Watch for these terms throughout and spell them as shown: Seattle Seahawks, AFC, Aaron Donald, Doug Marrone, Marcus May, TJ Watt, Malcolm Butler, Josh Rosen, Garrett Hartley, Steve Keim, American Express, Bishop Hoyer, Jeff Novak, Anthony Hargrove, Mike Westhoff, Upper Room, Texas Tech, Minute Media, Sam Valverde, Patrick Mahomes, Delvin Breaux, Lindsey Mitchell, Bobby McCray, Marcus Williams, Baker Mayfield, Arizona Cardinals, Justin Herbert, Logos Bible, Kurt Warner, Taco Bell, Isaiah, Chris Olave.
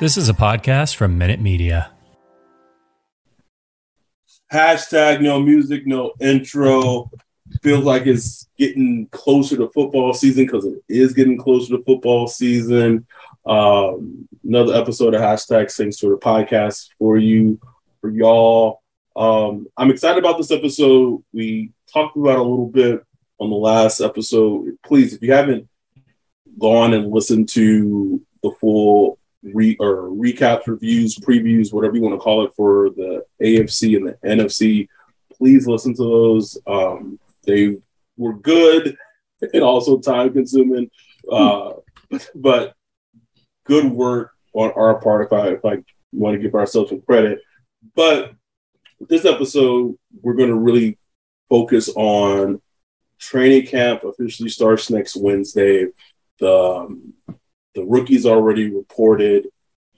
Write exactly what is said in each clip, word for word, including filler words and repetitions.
This is a podcast from Minute Media. Hashtag no music, no intro. Feels like it's getting closer to football season because it is getting closer to football season. Um, another episode of Hashtag Sings to the Podcast for you, for y'all. Um, I'm excited about this episode. We talked about it a little bit on the last episode. Please, if you haven't gone and listened to the full Re or recaps, reviews, previews, whatever you want to call it, for the A F C and the N F C. Please listen to those. Um, they were good and also time consuming, uh, but good work on our part. If I if I want to give ourselves some credit, but this episode we're going to really focus on training camp. Officially starts next Wednesday. The um, The rookies already reported,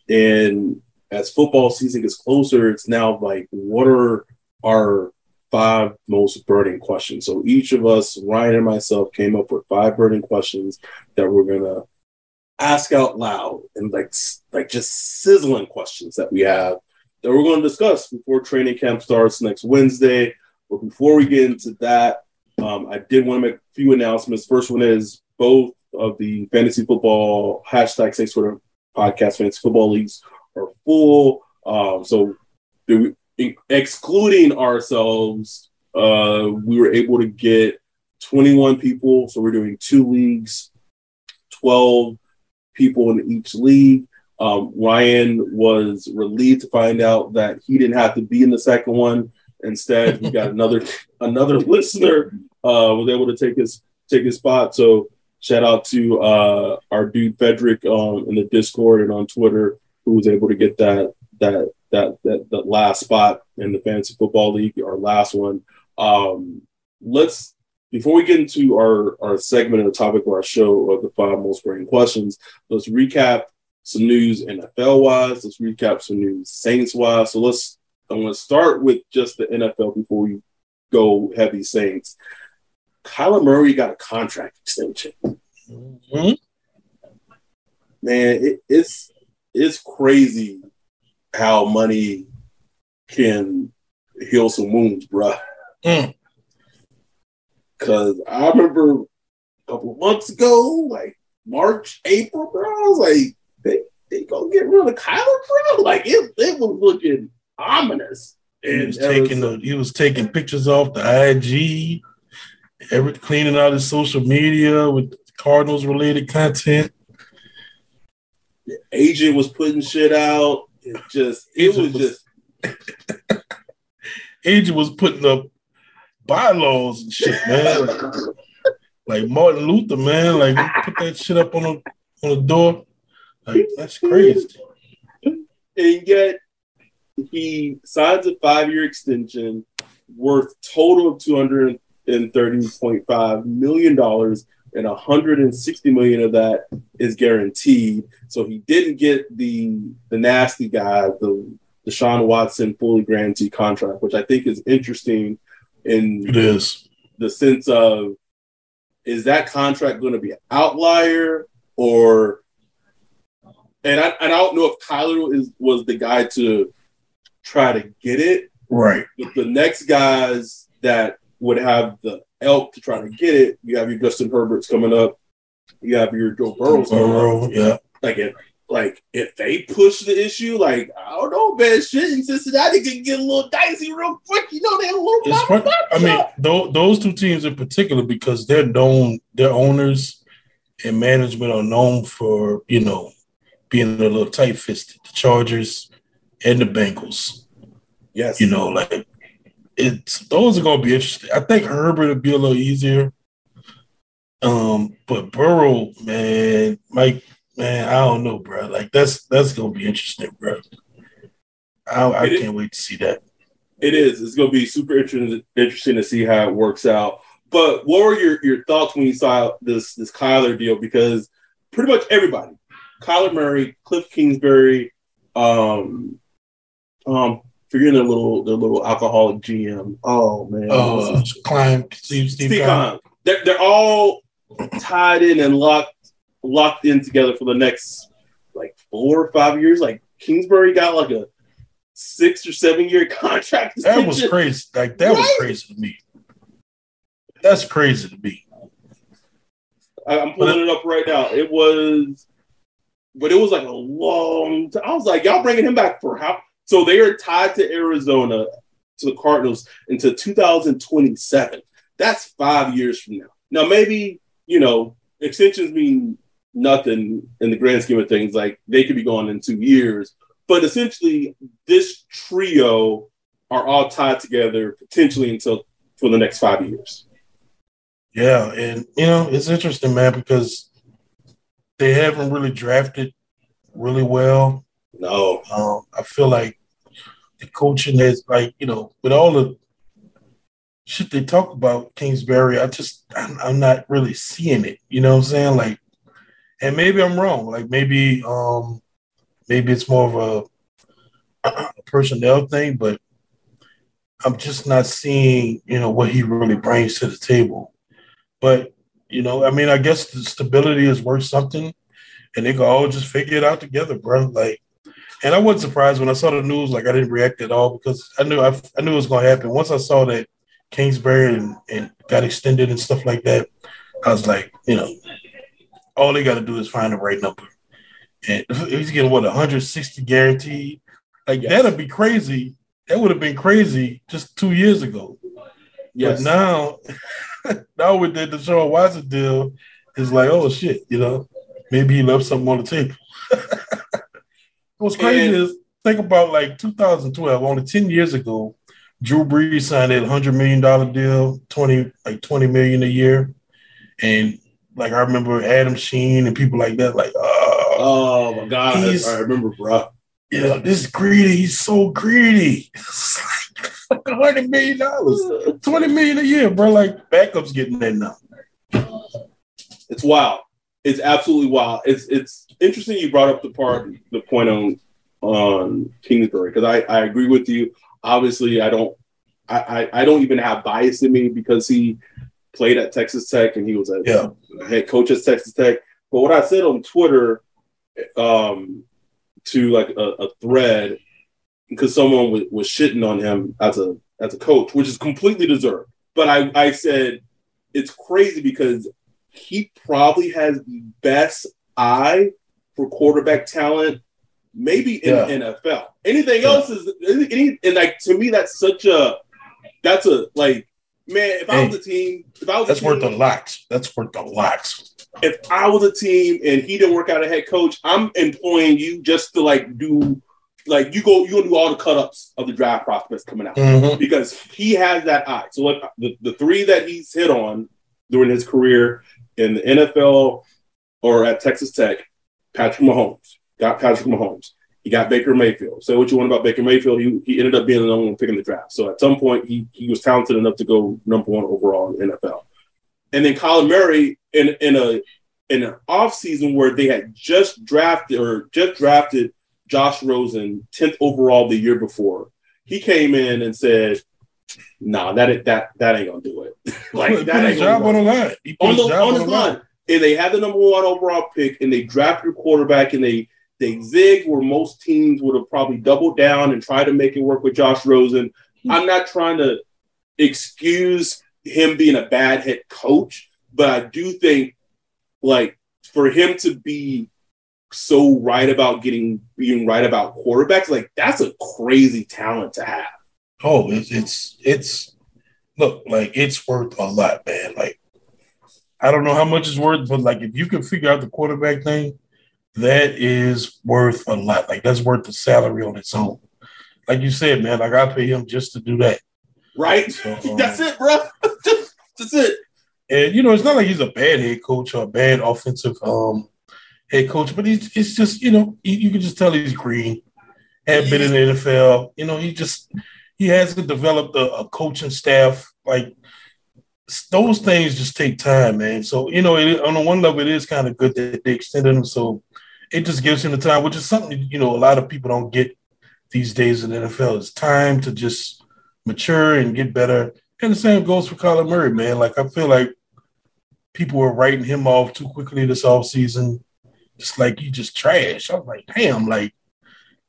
and as football season gets closer, it's now like, what are our five most burning questions? So each of us, Ryan and myself, came up with five burning questions that we're going to ask out loud, and like, like just sizzling questions that we have that we're going to discuss before training camp starts next Wednesday. But before we get into that, um, I did want to make a few announcements. First one is both of the fantasy football hashtag Six Twitter podcast fantasy football leagues are full. Um, so, we, excluding ourselves, uh, we were able to get twenty-one people. So, we're doing two leagues, twelve people in each league. Um, Ryan was relieved to find out that he didn't have to be in the second one. Instead, he got another another listener uh, was able to take his take his spot. So. Shout out to uh, our dude Frederick um, in the Discord and on Twitter, who was able to get that that that that, that last spot in the fantasy football league, our last one. Um, let's before we get into our, our segment and the topic of our show of the five most burning questions, let's recap some news N F L wise. Let's recap some news Saints wise. So let's I'm going to start with just the N F L before we go heavy Saints. Kyler Murray got a contract extension. Mm-hmm. Man, it, it's it's crazy how money can heal some wounds, bruh. Mm. Cause I remember a couple months ago, like March, April, bro, I was like, they they gonna get rid of Kyler, bro. Like it, it was looking ominous. He was and taking the, he was taking pictures off the I G. Every, cleaning out his social media with Cardinals-related content. The agent was putting shit out. It just, it was, was just. Agent was putting up bylaws and shit, man. Like, like Martin Luther, man. Like, put that shit up on the on the door. Like, that's crazy. And yet, he signs a five-year extension worth total of two hundred and thirty point five million dollars and one hundred sixty million dollars of that is guaranteed. So he didn't get the the nasty guy, the Deshaun Watson fully guaranteed contract, which I think is interesting in it is. the sense of, is that contract going to be an outlier? Or and I, and I don't know if Kyler is, was the guy to try to get it. Right. But the next guys that would have the elk to try to get it, you have your Justin Herberts coming up. You have your Joe Burrows Burrow, coming up. Yeah. Like if, like, if they push the issue, like, I don't know, man, shit, Cincinnati can get a little dicey real quick. You know, they're a little bit of a I mean, th- those two teams in particular, because they're known, their owners and management are known for, you know, being a little tight-fisted. The Chargers and the Bengals. Yes. You know, like, it's those are going to be interesting. I think Herbert would be a little easier. Um, but Burrow, man, Mike, man, I don't know, bro. Like, that's that's going to be interesting, bro. I, I can't is, wait to see that. It is. It's going to be super interesting, interesting to see how it works out. But what were your, your thoughts when you saw this, this Kyler deal? Because pretty much everybody, Kyler Murray, Kliff Kingsbury, um, um, forgetting their little their little alcoholic G M. Oh, man. Oh, uh, Klein, Steve, Steve, Steve Klein. They're, they're all tied in and locked locked in together for the next like four or five years. Like Kingsbury got like a six or seven year contract. That was crazy. Like that right? was crazy to me. That's crazy to me. I, I'm pulling it up right now. It was, but it was like a long time. I was like, y'all bringing him back for how? So they are tied to Arizona, to the Cardinals, until two thousand twenty-seven. That's five years from now. Now, maybe, you know, extensions mean nothing in the grand scheme of things. Like, they could be gone in two years. But essentially, this trio are all tied together potentially until for the next five years. Yeah, and, you know, it's interesting, man, because they haven't really drafted really well. No, um, I feel like the coaching has, like, you know, with all the shit they talk about Kingsbury, I just, I'm, I'm not really seeing it. You know what I'm saying? Like, and maybe I'm wrong. Like, maybe, um, maybe it's more of a, a personnel thing, but I'm just not seeing, you know, what he really brings to the table. But, you know, I mean, I guess the stability is worth something, and they can all just figure it out together, bro. Like, and I wasn't surprised when I saw the news. Like, I didn't react at all because I knew I, I knew it was going to happen. Once I saw that Kingsbury and, and got extended and stuff like that, I was like, you know, all they got to do is find the right number. And he's getting, what, one hundred sixty guaranteed? Like, yes. That'd be crazy. That would have been crazy just two years ago. Yes. But now, now with the Deshaun Watson deal, it's like, oh, shit, you know, maybe he left something on the table. What's crazy and, is think about like two thousand twelve, only ten years ago, Drew Brees signed a one hundred million dollars deal, twenty like twenty million a year. And like I remember Adam Sheen and people like that, like, oh, oh my God, I remember, bro. Yeah, this is greedy. He's so greedy. It's like one hundred million dollars, twenty million dollars a year, bro. Like backup's getting that now. It's wild. It's absolutely wild. It's it's interesting you brought up the part, the point on on Kingsbury, because I, I agree with you. Obviously, I don't I, I, I don't even have bias in me because he played at Texas Tech and he was a yeah. head coach at Texas Tech. But what I said on Twitter um, to like a, a thread because someone w- was shitting on him as a as a coach, which is completely deserved. But I, I said it's crazy because he probably has the best eye for quarterback talent, maybe in yeah. the N F L. Anything yeah. else is, any, and like to me, that's such a, that's a like, man. If hey, I was a team, if I was that's a team, worth the locks. That's worth the locks. If I was a team and he didn't work out a head coach, I'm employing you just to like do, like you go, you gonna do all the cut ups of the draft prospects coming out mm-hmm. because he has that eye. So like the, the three that he's hit on during his career in the N F L or at Texas Tech, Patrick Mahomes. Got Patrick Mahomes. He got Baker Mayfield. Say what you want about Baker Mayfield. He, he ended up being the number one pick in the draft. So at some point, he, he was talented enough to go number one overall in the N F L. And then Kyler Murray in in a in an offseason where they had just drafted or just drafted Josh Rosen tenth overall the year before, he came in and said, "Nah, that that that ain't gonna do it." Like he that ain't job on the line. He on the on his line. line. And they had the number one overall pick, and they drafted a quarterback, and they they zigged where most teams would have probably doubled down and tried to make it work with Josh Rosen. Mm-hmm. I'm not trying to excuse him being a bad head coach, but I do think, like, for him to be so right about getting being right about quarterbacks, like, that's a crazy talent to have. Oh, it's it's it's look, like, it's worth a lot, man. Like, I don't know how much it's worth, but, like, if you can figure out the quarterback thing, that is worth a lot. Like, that's worth the salary on its own. Like you said, man, like, I pay him just to do that. Right? So, um, that's it, bro. That's it. And, you know, it's not like he's a bad head coach or a bad offensive um, head coach, but he's, it's just, you know, he, you can just tell he's green, had been in the N F L. You know, he just he hasn't developed a, a coaching staff. Like, those things just take time, man. So, you know, it, on the one level, it is kind of good that they extended him. So it just gives him the time, which is something, you know, a lot of people don't get these days in the N F L. It's time to just mature and get better. And the same goes for Kyler Murray, man. Like, I feel like people were writing him off too quickly this offseason. Just like, he just trash. I was like, damn, like,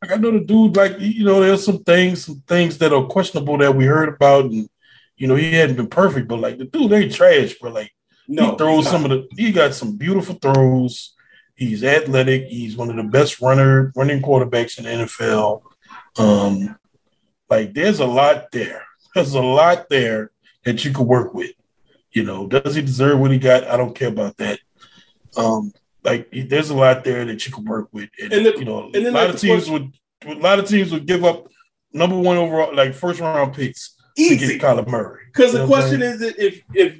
like I know the dude, like, you know, there's some things, some things that are questionable that we heard about, and, you know, he hadn't been perfect, but, like, the dude ain't trash, but, like, no, he throws some of the – he got some beautiful throws. He's athletic. He's one of the best runner running quarterbacks in the N F L. Um, like, there's a lot there. There's a lot there that you could work with. You know, does he deserve what he got? I don't care about that. Um, like, there's a lot there that you could work with. And, and the, you know, and a, lot like, of teams would, a lot of teams would give up number one overall, like, first-round picks. Easy. To get Kyler Murray. Because the question is, if if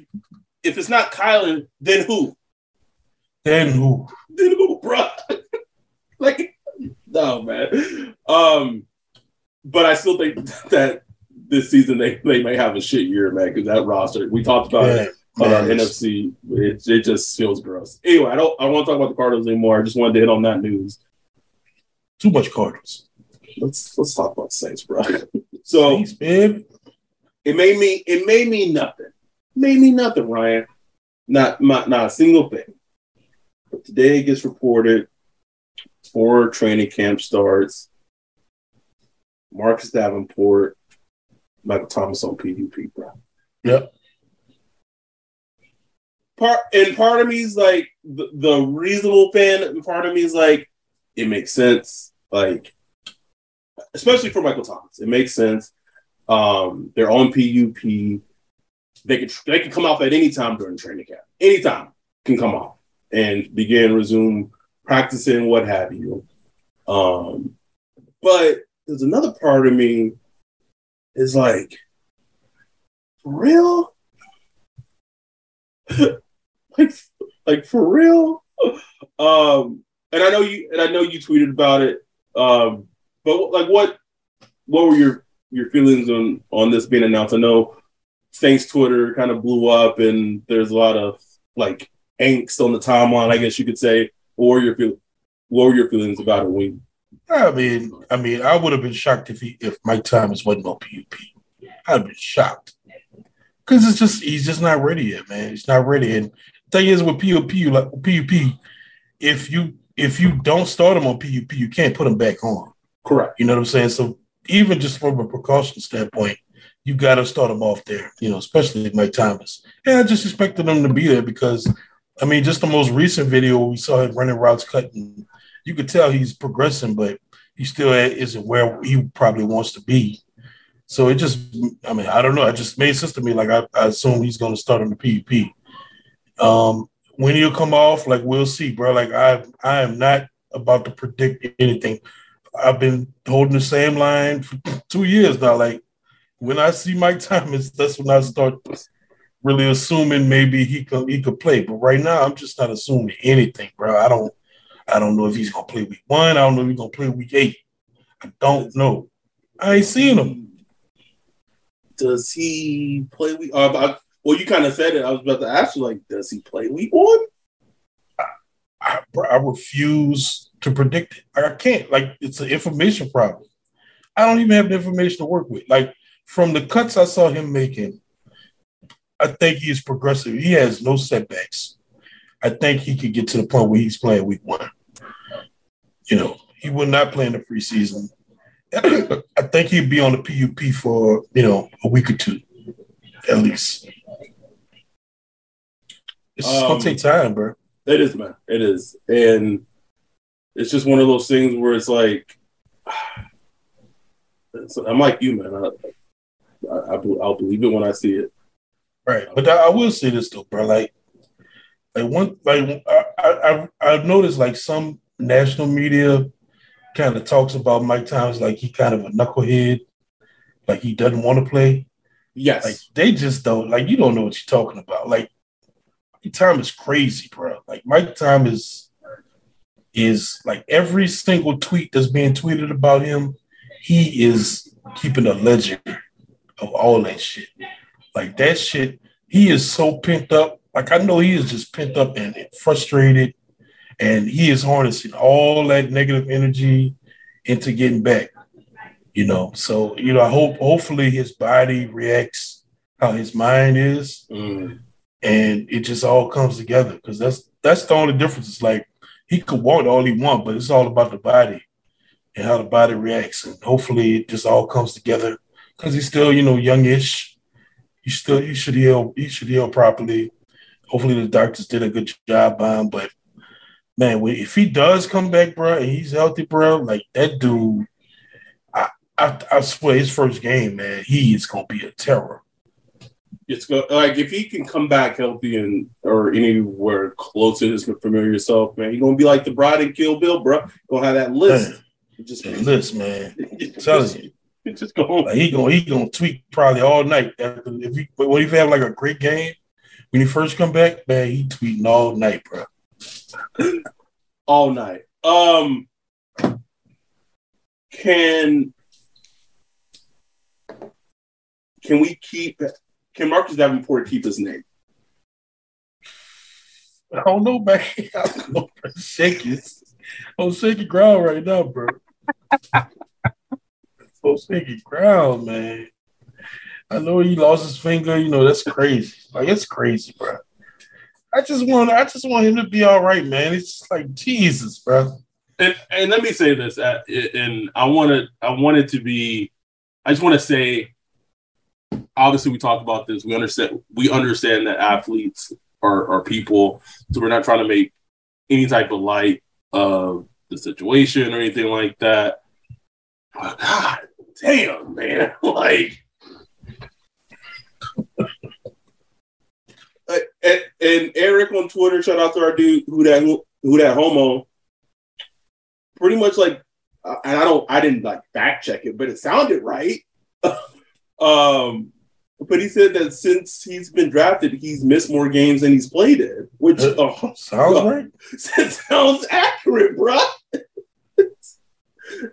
if it's not Kyler, then who? Then who? Then who, bro? Like, no, man. Um, but I still think that this season they, they may have a shit year, man, because that roster, we talked about yeah, it on man, our it's... N F C. It, it just feels gross. Anyway, I don't I don't want to talk about the Cardinals anymore. I just wanted to hit on that news. Too much Cardinals. Let's let's talk about Saints, bro. So Saints, man. It made me. It made me nothing. Made me nothing, Ryan. Not, not, not a single thing. But today it gets reported. Before training camp starts, Marcus Davenport, Michael Thomas on P U P, bro. Yep. Part and part of me is like the, the reasonable fan. And part of me is like, it makes sense. Like, especially for Michael Thomas, it makes sense. Um, they're on P U P. They could they could come off at any time during training camp. Anytime can come off and begin, resume practicing, what have you. Um, but there's another part of me is like, for real? like, like for real? Um, and I know you and I know you tweeted about it. Um, but like, what what were your your feelings on, on this being announced? I know Saints Twitter kind of blew up, and there's a lot of, like, angst on the timeline, I guess you could say. Or your feel, what were your feelings about it? When I mean, I mean, I would have been shocked if he, if Mike Thomas wasn't on P U P. I'd have been shocked because it's just he's just not ready yet, man. He's not ready. And the thing is with P U P, like P U P, if you if you don't start him on P U P, you can't put him back on. Correct. You know what I'm saying? So, even just from a precaution standpoint, you got to start them off there, you know, especially Mike Thomas. And I just expected them to be there because, I mean, just the most recent video we saw him running routes, cutting, you could tell he's progressing, but he still isn't where he probably wants to be. So it just, I mean, I don't know. It just made sense to me. Like, I, I assume he's going to start on the P U P. Um, when he'll come off, like, we'll see, bro. Like, I, I am not about to predict anything. I've been holding the same line for two years now. Like, when I see Mike Thomas, that's when I start really assuming maybe he could he could play. But right now, I'm just not assuming anything, bro. I don't I don't know if he's gonna play week one. I don't know if he's gonna play week eight. I don't know. I ain't seen him. Does he play week? Uh, Well, you kind of said it. I was about to ask you, like, does he play week one? I, I, I refuse to predict it. I can't. Like, it's an information problem. I don't even have the information to work with. Like, from the cuts I saw him making, I think he's progressive. He has no setbacks. I think he could get to the point where he's playing week one. You know, he will not play in the preseason. I think he'd be on the P U P for, you know, a week or two, at least. It's um, going to take time, bro. It is, man. It is. And it's just one of those things where it's like, it's, I'm like you, man. I, I, I, I'll believe it when I see it. Right. But I, I will say this, though, bro. Like, like one, like I, I, I've noticed, like, some national media kind of talks about Mike Thomas like he kind of a knucklehead, like he doesn't want to play. Yes. Like, they just don't, like, you don't know what you're talking about. Like, Mike Thomas is crazy, bro. Like, Mike Thomas is, like, every single tweet that's being tweeted about him, he is keeping a ledger of all that shit. Like, that shit, he is so pent up. Like, I know he is just pent up and frustrated, and he is harnessing all that negative energy into getting back, you know. So, you know, I hope, hopefully his body reacts how his mind is, mm. and it just all comes together, because that's that's the only difference. It's like he could walk all he wants, but it's all about the body and how the body reacts, and hopefully it just all comes together, because he's still, you know, youngish. He still he should heal he should heal properly. Hopefully the doctors did a good job by him, but man, if he does come back, bro, and he's healthy, bro, like, that dude, I I, I swear, his first game, man, he is going to be a terror. It's go, like, if he can come back healthy and or anywhere close to his familiar self, man, he's going to be like the Bride and Kill Bill, bro. Going to have that list. Man, just that list, man. I'm telling you. Just go on. Like, he going he gonna tweet probably all night. If he, when he have, like, a great game, when he first come back, man, he tweeting all night, bro. All night. Um, can can we keep? Can Marcus Davenport keep his name? I don't know, man. I don't know. Shaking, I'm shaking ground right now, bro. I'm shaking ground, man. I know he lost his finger. You know, that's crazy. Like, it's crazy, bro. I just want, I just want him to be all right, man. It's just like, Jesus, bro. And, and let me say this, I, and I want to, I want it to be, I just want to say, obviously, we talk about this. We understand, we understand that athletes are, are people, so we're not trying to make any type of light of the situation or anything like that. But God damn, man, like. Uh, and, and Eric on Twitter, shout out to our dude who that who that homo. Pretty much like, uh, and I don't, I didn't like fact check it, but it sounded right. um, but he said that since he's been drafted, he's missed more games than he's played in, which uh, sounds uh, right. Sounds accurate, bro. it's,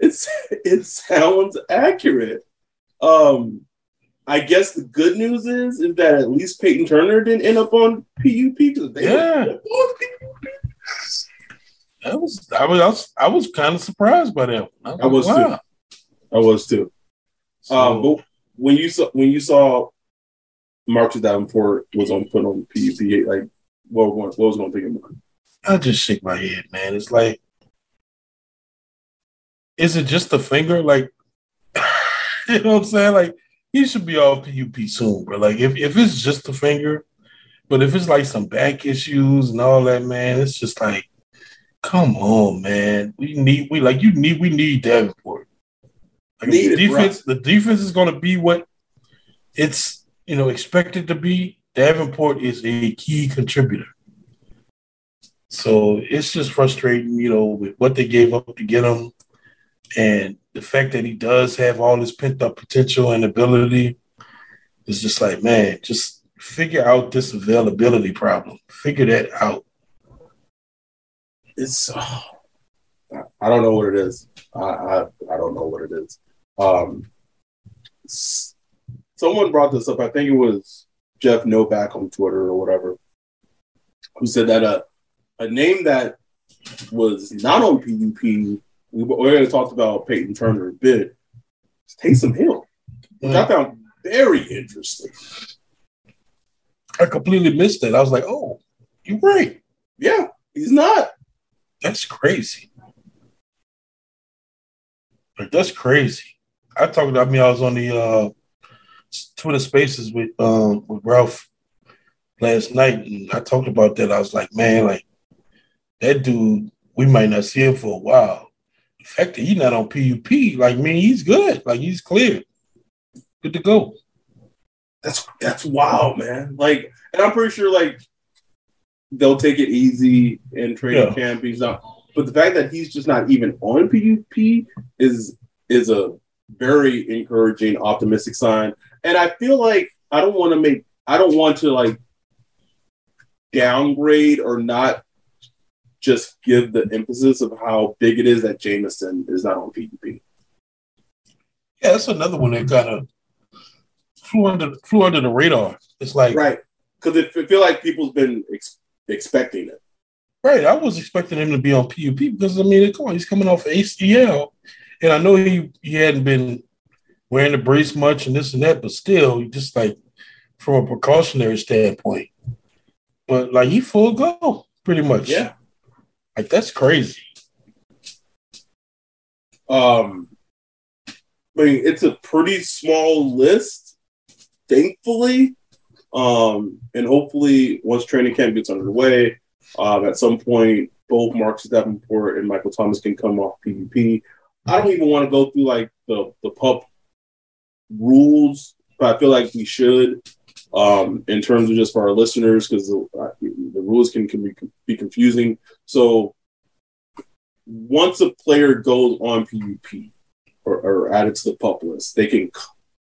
it's it sounds accurate. Um. I guess the good news is, is that at least Peyton Turner didn't end up on P U P. Because they yeah. P U P. That was, I was, I was, I was kind of surprised by that. I was, I was wow. too. I was too. So, um, but when you saw, when you saw Marcus Davenport was on put on P U P, like what was, what was going to pick him up? I just shake my head, man. It's like, is it just the finger? Like, you know what I'm saying? Like, he should be off P U P soon, bro. Like, if, if it's just the finger, but if it's, like, some back issues and all that, man, it's just like, come on, man. We need, we like, you need, we need Davenport. Like, need the, it, defense, the defense is going to be what it's, you know, expected to be. Davenport is a key contributor. So it's just frustrating, you know, with what they gave up to get him. And the fact that he does have all this pent-up potential and ability is just like, man, just figure out this availability problem. Figure that out. It's oh, – I don't know what it is. I, I I don't know what it is. Um, someone brought this up. I think it was Jeff Novak on Twitter or whatever, who said that uh, a name that was not on P U P, we already talked about Peyton Turner a bit, is Taysom Hill, which yeah. I found very interesting. I completely missed it. I was like, oh, you're right. Yeah, he's not. That's crazy. Like, that's crazy. I talked I mean, I was on the uh, Twitter Spaces with um, with Ralph last night, and I talked about that. I was like, man, like, that dude, we might not see him for a while. The fact that he's not on P U P, like, man, he's good. Like, he's clear. Good to go. That's that's wild, man. Like, and I'm pretty sure, like, they'll take it easy and trade yeah. camp. He's not. But the fact that he's just not even on P U P is is a very encouraging, optimistic sign. And I feel like I don't want to make I don't want to like downgrade or not just give the emphasis of how big it is that Jameson is not on P U P. Yeah, that's another one that kind of flew under flew under the radar. It's like right because it, it feel like people's been ex- expecting it. Right, I was expecting him to be on P U P because I mean, come on, he's coming off A C L. And I know he, he hadn't been wearing the brace much and this and that, but still, just like from a precautionary standpoint. But like he full go, pretty much. Yeah. Like that's crazy. Um, I mean, it's a pretty small list, thankfully. Um, and hopefully once training camp gets underway, um, at some point, both Marcus Davenport and Michael Thomas can come off P U P. I don't even want to go through, like, the, the P U P rules, but I feel like we should um, in terms of just for our listeners because the, the rules can, can be, be confusing. So once a player goes on P U P or, or added to the P U P list, they can,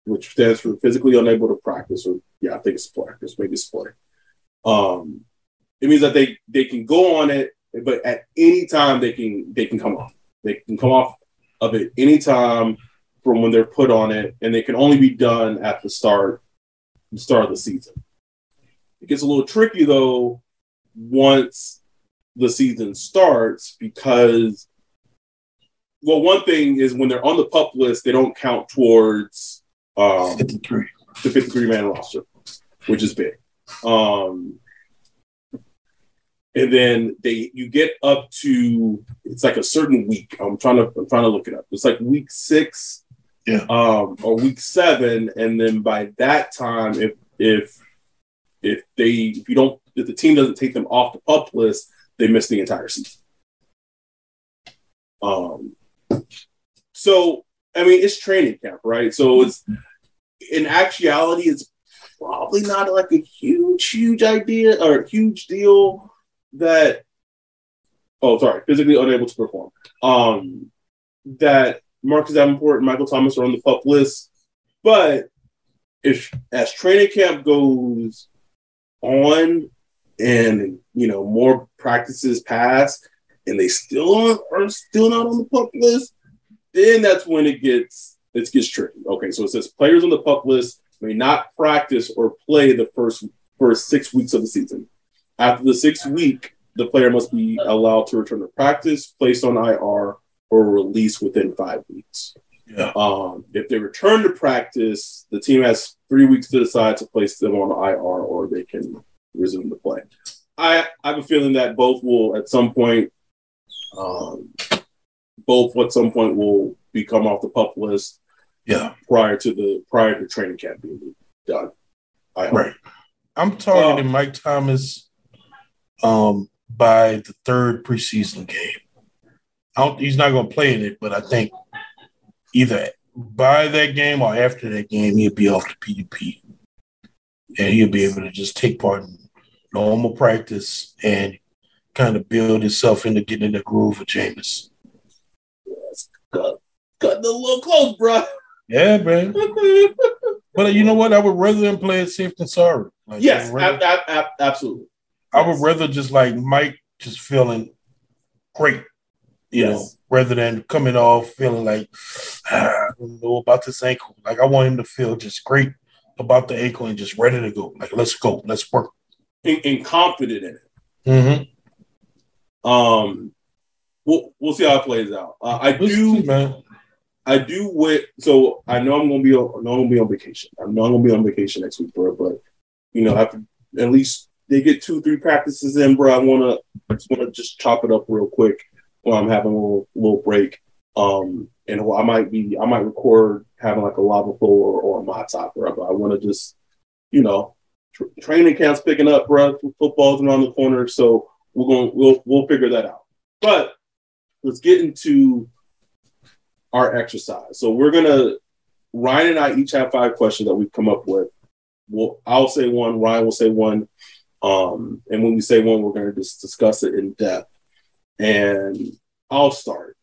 which stands for physically unable to practice, or, yeah, I think it's practice, maybe it's play. Um, it means that they, they can go on it, but at any time they can they can come off. They can come off of it anytime from when they're put on it, and they can only be done at the start, the start of the season. It gets a little tricky though once the season starts because, well, one thing is when they're on the P U P list, they don't count towards um, fifty-three the fifty-three man roster, which is big. Um, And then they, you get up to it's like a certain week. I'm trying to, I'm trying to look it up. It's like week six, yeah, um, or week seven, and then by that time, if if if they if you don't if the team doesn't take them off the P U P list, they miss the entire season. Um, so I mean, it's training camp, right? So it's in actuality, it's probably not like a huge, huge idea or a huge deal. That, oh, sorry, physically unable to perform. Um, that Marcus Davenport and Michael Thomas are on the P U P list. But if as training camp goes on and, you know, more practices pass and they still are still not on the P U P list, then that's when it gets, it gets tricky. Okay, so it says players on the P U P list may not practice or play the first first six weeks of the season. After the sixth week, the player must be allowed to return to practice, placed on I R, or released within five weeks. Yeah. Um, if they return to practice, the team has three weeks to decide to place them on I R or they can resume the play. I, I have a feeling that both will at some point, um, both at some point will become off the P U P list. Yeah. Prior to the prior to training camp being done. I hope. Right. I'm targeting um, Mike Thomas. Um, by the third preseason game. I don't, he's not going to play in it, but I think either by that game or after that game, he'll be off the P U P. And he'll be able to just take part in normal practice and kind of build himself into getting in the groove with Jameis. Yes, cut, cutting a little close, bro. Yeah, man. But you know what? I would rather them play it safe than sorry. Like, yes, rather- ab- ab- absolutely. I would rather just like Mike just feeling great, you yes. know, rather than coming off feeling like, ah, I don't know about this ankle. Like I want him to feel just great about the ankle and just ready to go. Like, let's go. Let's work. And, and confident in it. Mm-hmm. Um, we'll, we'll see how it plays out. Uh, I let's do, see, man. I do with, so I know I'm going to be on, I know I'm going to be on vacation. I know I'm going to be on vacation next week, bro, but, you know, after at least they get two, three practices in, bro, I want to just want to just chop it up real quick when I'm having a little, little break. Um, and I might be, I might record having like a lava floor or a my top, bro, but I want to just, you know, tra- training camp's picking up, bro. Football's around the corner. So we're going to, we'll, we'll figure that out. But let's get into our exercise. So we're going to, Ryan and I each have five questions that we've come up with. We'll, I'll say one, Ryan will say one. Um, and when we say one, we're going to just discuss it in depth. And I'll start.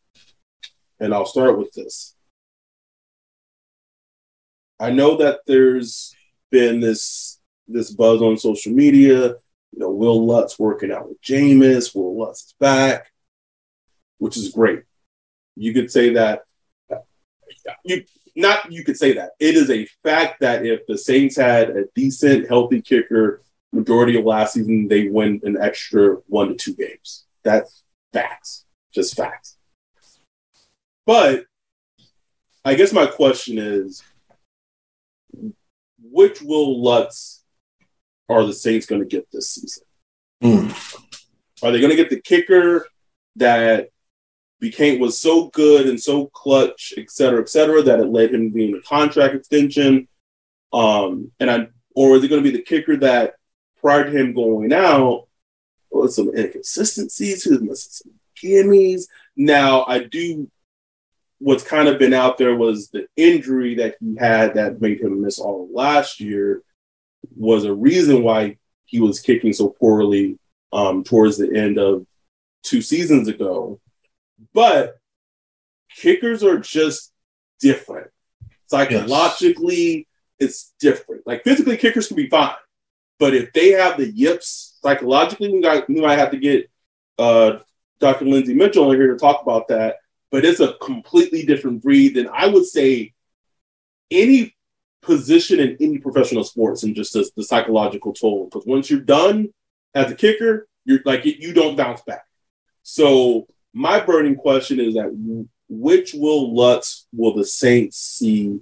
And I'll start with this. I know that there's been this this buzz on social media. You know, Will Lutz working out with Jameis. Will Lutz is back, which is great. You could say that. You not. You could say that it is a fact that if the Saints had a decent, healthy kicker, majority of last season they win an extra one to two games. That's facts, just facts. But I guess my question is, which Will Lutz are the Saints going to get this season? Mm. Are they going to get the kicker that became was so good and so clutch, et cetera, et cetera, that it led him to being a contract extension? Um, and I, or is it going to be the kicker that prior to him going out, well, some inconsistencies, he was missing some gimmies? Now, I do. What's kind of been out there was the injury that he had that made him miss all of last year was a reason why he was kicking so poorly um, towards the end of two seasons ago. But kickers are just different. Psychologically, yes. It's different. Like, physically, kickers can be fine. But if they have the yips, psychologically, we, got, we might have to get uh, Doctor Lindsey Mitchell on here to talk about that. But it's a completely different breed than I would say any position in any professional sports and just the, the psychological toll. Because once you're done as a kicker, you're like, you don't bounce back. So my burning question is that which Will Lutz will the Saints see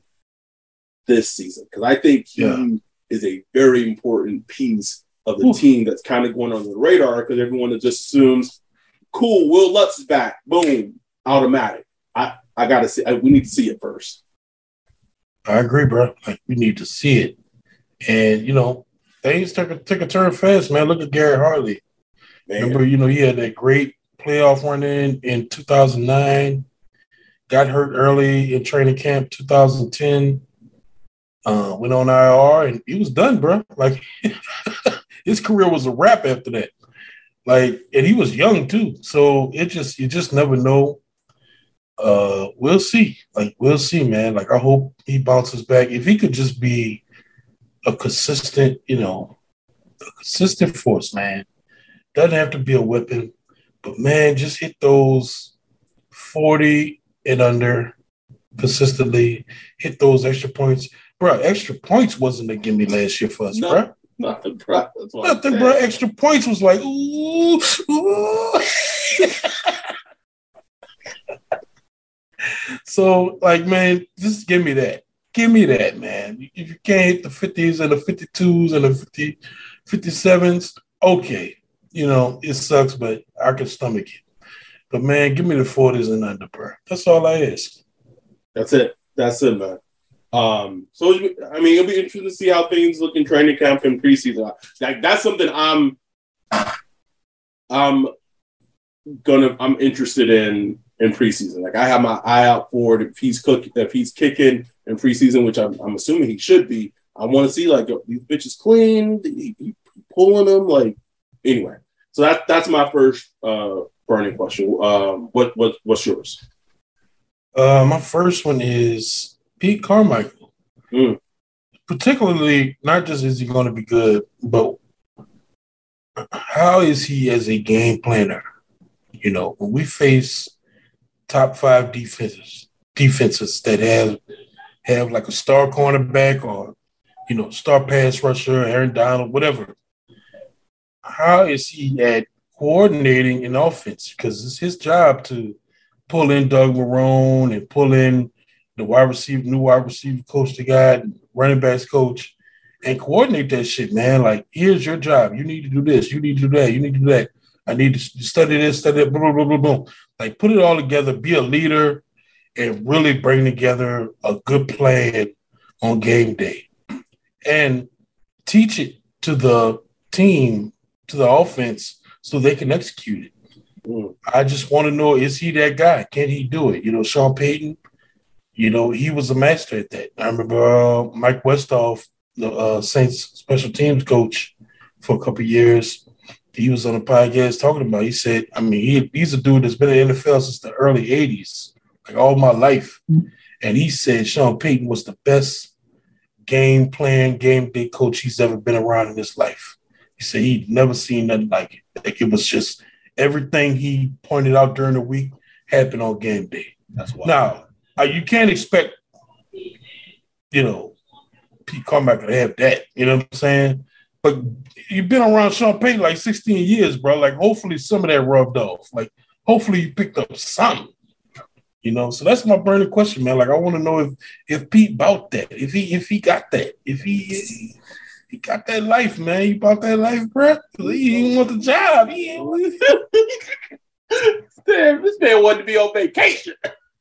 this season? Because I think he yeah. is a very important piece of the Ooh. team that's kind of going under the radar because everyone just assumes, cool, Will Lutz is back. Boom. Automatic. I, I gotta see. I, we need to see it first. I agree, bro. Like, we need to see it, and you know, things took a took a turn fast, man. Look at Garrett Hartley. Man. Remember, you know, he had that great playoff run in in two thousand nine. Got hurt early in training camp two thousand ten. Uh, went on I R, and he was done, bro. Like his career was a wrap after that. Like, and he was young too, so it just you just never know. Uh, we'll see. Like, we'll see, man. Like, I hope he bounces back. If he could just be a consistent, you know, a consistent force, man. Doesn't have to be a weapon, but man, just hit those forty and under consistently. Hit those extra points, bro. Extra points wasn't a gimme last year for us, no, bro. Nothing, bro. That's nothing, bro. Extra points was like, ooh, ooh. So, like, man, just give me that. Give me that, man. If you can't hit the fifties and the fifty-twos and the fifty, fifty-sevens, okay. You know, it sucks, but I can stomach it. But, man, give me the forties and under, bro. That's all I ask. That's it. That's it, man. Um, so, I mean, it'll be interesting to see how things look in training camp and preseason. Like, that's something I'm I'm gonna I'm interested in. In preseason, like I have my eye out for it. If he's cooking, if he's kicking in preseason, which I'm, I'm assuming he should be, I want to see like these bitches clean, he, he pulling them. Like anyway, so that that's my first uh, burning question. Um, what what what's yours? Uh, my first one is Pete Carmichael. Mm. Particularly, not just is he going to be good, but how is he as a game planner? You know, when we face top five defenses, defenses that have have like a star cornerback or you know, star pass rusher, Aaron Donald, whatever. How is he at coordinating an offense? Because it's his job to pull in Doug Marrone and pull in the wide receiver, new wide receiver coach they got, running backs coach, and coordinate that shit, man. Like, here's your job. You need to do this. You need to do that. You need to do that. I need to study this, study that, blah, blah, blah, blah. Like, put it all together, be a leader, and really bring together a good plan on game day. And teach it to the team, to the offense, so they can execute it. I just want to know, is he that guy? Can he do it? You know, Sean Payton, you know, he was a master at that. I remember uh, Mike Westhoff, the uh, Saints special teams coach for a couple of years, he was on a podcast talking about, he said, I mean, he, he's a dude that's been in the N F L since the early eighties, like all my life. And he said Sean Payton was the best game plan, game day coach he's ever been around in his life. He said he'd never seen nothing like it. Like, it was just everything he pointed out during the week happened on game day. That's why. Now, uh, you can't expect, you know, Pete Carmichael to have that. You know what I'm saying? But you've been around Sean Payton like sixteen years, bro. Like, hopefully some of that rubbed off. Like, hopefully you picked up something. You know, so that's my burning question, man. Like, I want to know if if Pete bought that, if he if he got that, if he he, he got that life, man. He bought that life, bro. He didn't want the job. He didn't want Damn, this man wanted to be on vacation.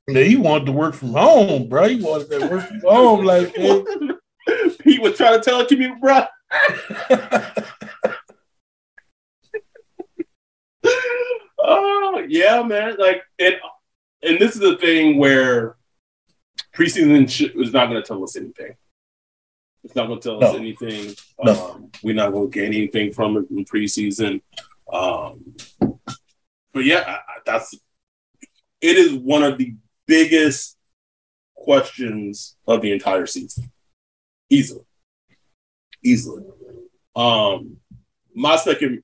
Yeah, he wanted to work from home, bro. He wanted that work from home, like Pete was trying to tell it to me, bro. Oh yeah, man. Like and. And this is the thing where preseason sh- is not going to tell us anything. It's not going to tell no. us anything. No. Um, we're not going to gain anything from it in preseason. Um, but yeah, I, I, that's it is one of the biggest questions of the entire season, easily, easily. Um, my second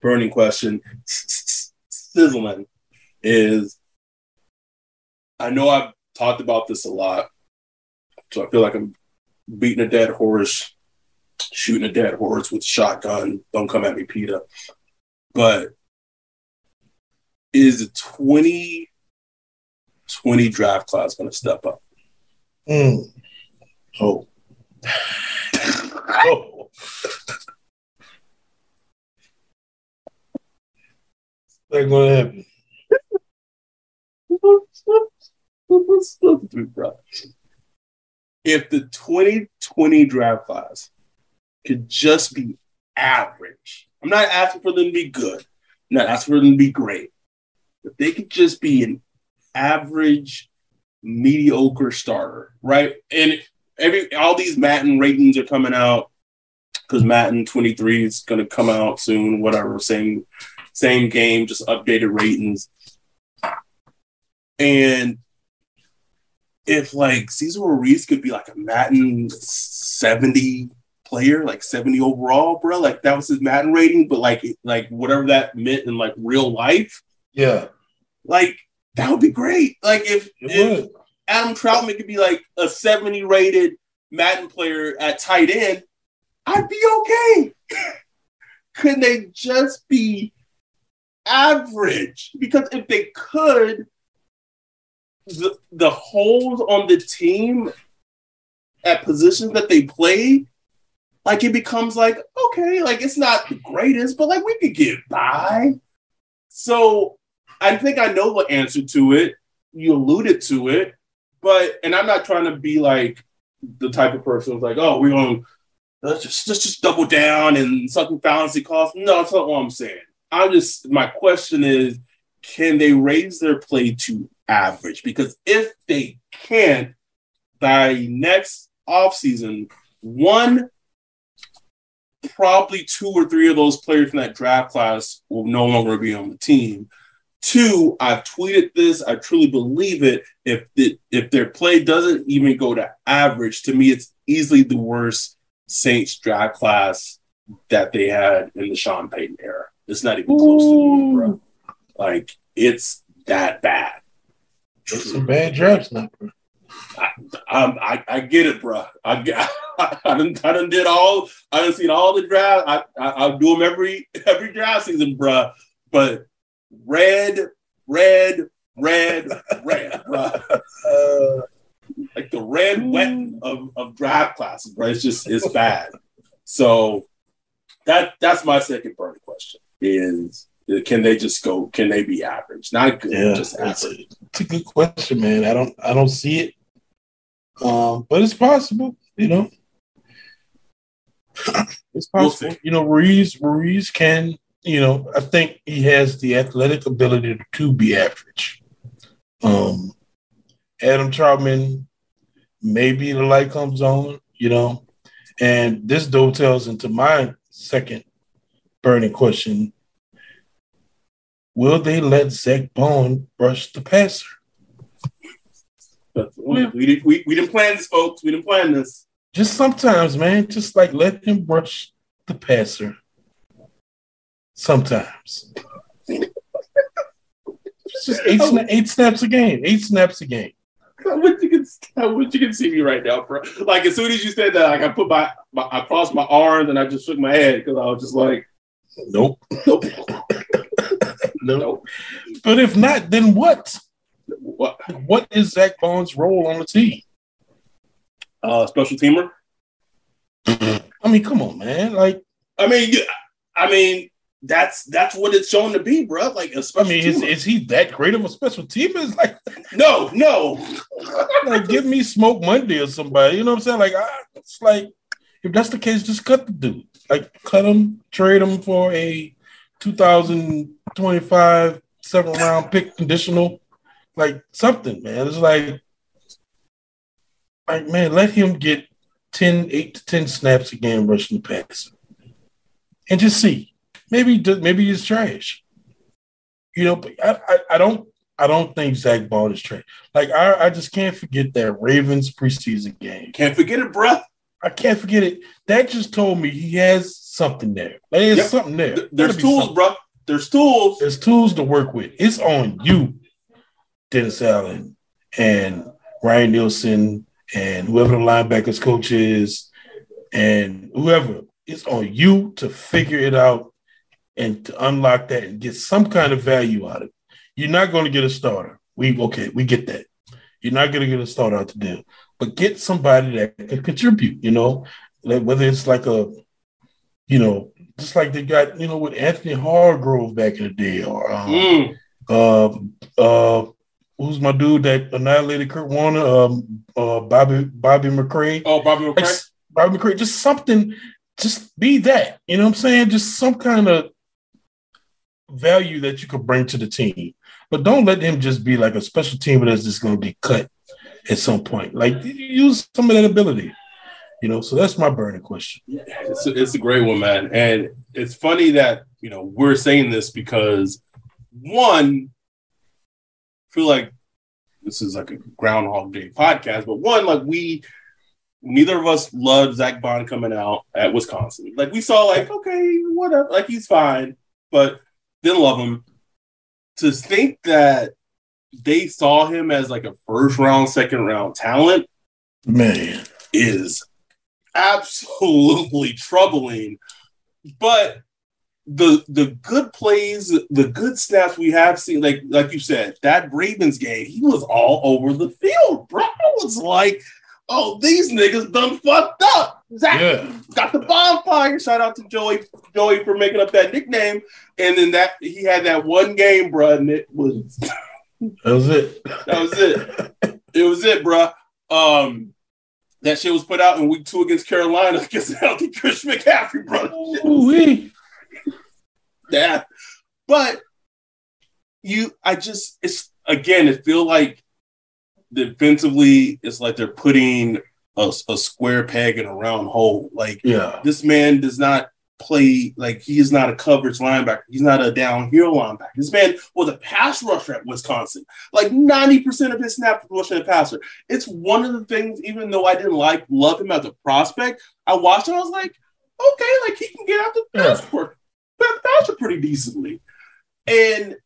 burning question, sizzling. Is I know I've talked about this a lot, so I feel like I'm beating a dead horse, shooting a dead horse with a shotgun. Don't come at me, PETA. But is the twenty twenty draft class going to step up? Mm. Oh. oh. That's going to happen. If the twenty twenty draft class could just be average, I'm not asking for them to be good, I'm not asking for them to be great, but they could just be an average, mediocre starter, right? And every all these Madden ratings are coming out because Madden twenty-three is going to come out soon, whatever, same same game, just updated ratings. And if, like, Cesar Ruiz could be, like, a Madden seventy player, like, seventy overall, bro, like, that was his Madden rating, but, like, like whatever that meant in, like, real life. Yeah. Like, that would be great. Like, if, if Adam Troutman could be, like, a seventy-rated Madden player at tight end, I'd be okay. Could they just be average? Because if they could... The, the holes on the team at positions that they play, like it becomes like, okay, like it's not the greatest, but like we could get by. So I think I know the answer to it. You alluded to it, but, and I'm not trying to be like the type of person who's like, oh, we're going to let's just, let's just double down and something fallacy costs. No, that's not what I'm saying. I'm just, my question is, can they raise their play to average? Because if they can't, by next offseason, one, probably two or three of those players from that draft class will no longer be on the team. Two, I've tweeted this, I truly believe it. If the, if their play doesn't even go to average, to me, it's easily the worst Saints draft class that they had in the Sean Payton era. It's not even close Ooh. to me, bro. Like, it's that bad. It's some bad drafts now, bro. I, I, I get it, bro. I, I, I, done, I done did all, I done seen all the drives. I, I, I do them every, every draft season, bruh. But red, red, red, red, bruh. Uh, like the red wet of, of draft classes, bruh. It's just, it's bad. So that that's my second burning question is, can they just go, can they be average? Not good, yeah, just average. It's a, it's a good question, man. I don't, I don't see it. Um, but it's possible, you know. It's possible. We'll you know, Ruiz, Ruiz can, you know, I think he has the athletic ability to be average. Um, Adam Troutman, maybe the light comes on, you know. And this dovetails into my second burning question. Will they let Zach Baun rush the passer? We, we, we, we didn't plan this, folks. We didn't plan this. Just sometimes, man. Just like let him rush the passer. Sometimes. It's just eight, sna- eight snaps a game. Eight snaps a game. I wish you could, I wish you could see me right now, bro. Like, as soon as you said that, like, I put my, my I crossed my arms and I just shook my head because I was just like, nope. Nope. No, but if not, then what? What? What is Zach Baun's role on the team? Uh, special teamer. I mean, come on, man. Like, I mean, I mean, that's that's what it's shown to be, bro. Like, a special I mean, is, is he that great of a special teamer? It's like, no, no. Like, give me Smoke Monday or somebody. You know what I'm saying? Like, I, it's like, if that's the case, just cut the dude. Like, cut him, trade him for a two thousand twenty-five seven-round pick conditional, like something, man. It's like, like, man, let him get ten, eight to ten snaps a game rushing the pass and just see. Maybe maybe he's trash. You know, but I, I, I don't I don't think Zach Baun is trash. Like, I, I just can't forget that Ravens preseason game. Can't forget it, bruh. I can't forget it. That just told me he has something there. There's yep. something there. Th- there's tools, something. bro. There's tools. There's tools to work with. It's on you, Dennis Allen and Ryan Nielsen and whoever the linebackers coach is and whoever. It's on you to figure it out and to unlock that and get some kind of value out of it. You're not going to get a starter. We okay, we get that. You're not going to get a starter out the deal. But get somebody that can contribute, you know, like whether it's like a, you know, just like they got, you know, with Anthony Hargrove back in the day, or um, mm. uh, uh, who's my dude that annihilated Kurt Warner, um, uh, Bobby Bobby McCray. Oh, Bobby McCray. Like, Bobby McCray, just something, just be that, you know what I'm saying? Just some kind of value that you could bring to the team. But don't let him just be like a special teamer that's just going to get cut at some point. Like, use some of that ability, you know. So that's my burning question. Yeah, it's a, it's a great one, man. And it's funny that, you know, we're saying this because, one, I feel like this is like a Groundhog Day podcast, but one, like, we, neither of us loved Zach Baun coming out at Wisconsin. Like, we saw, like, okay, whatever, like, he's fine, but didn't love him. To think that they saw him as like a first round, second round talent, man, is absolutely troubling. But the the good plays, the good snaps we have seen, like like you said, that Ravens game, he was all over the field, bro. It was like, oh, these niggas done fucked up. Zach yeah. got the bonfire. Shout out to Joey, Joey for making up that nickname. And then that he had that one game, bro, and it was. That was it. That was it. It was it, bro. Um, that shit was put out in week two against Carolina against healthy Chris McCaffrey, bro. Ooh-wee. Yeah, but you, I just, it's again, it feel like defensively, it's like they're putting a, a square peg in a round hole. Like, yeah. this man does not play, like, he is not a coverage linebacker. He's not a downhill linebacker. This man was a pass rusher at Wisconsin. Like, ninety percent of his snaps was rushing a passer. It's one of the things, even though I didn't like, love him as a prospect, I watched him, I was like, okay, like, he can get out the passer, yeah. passer pretty decently. And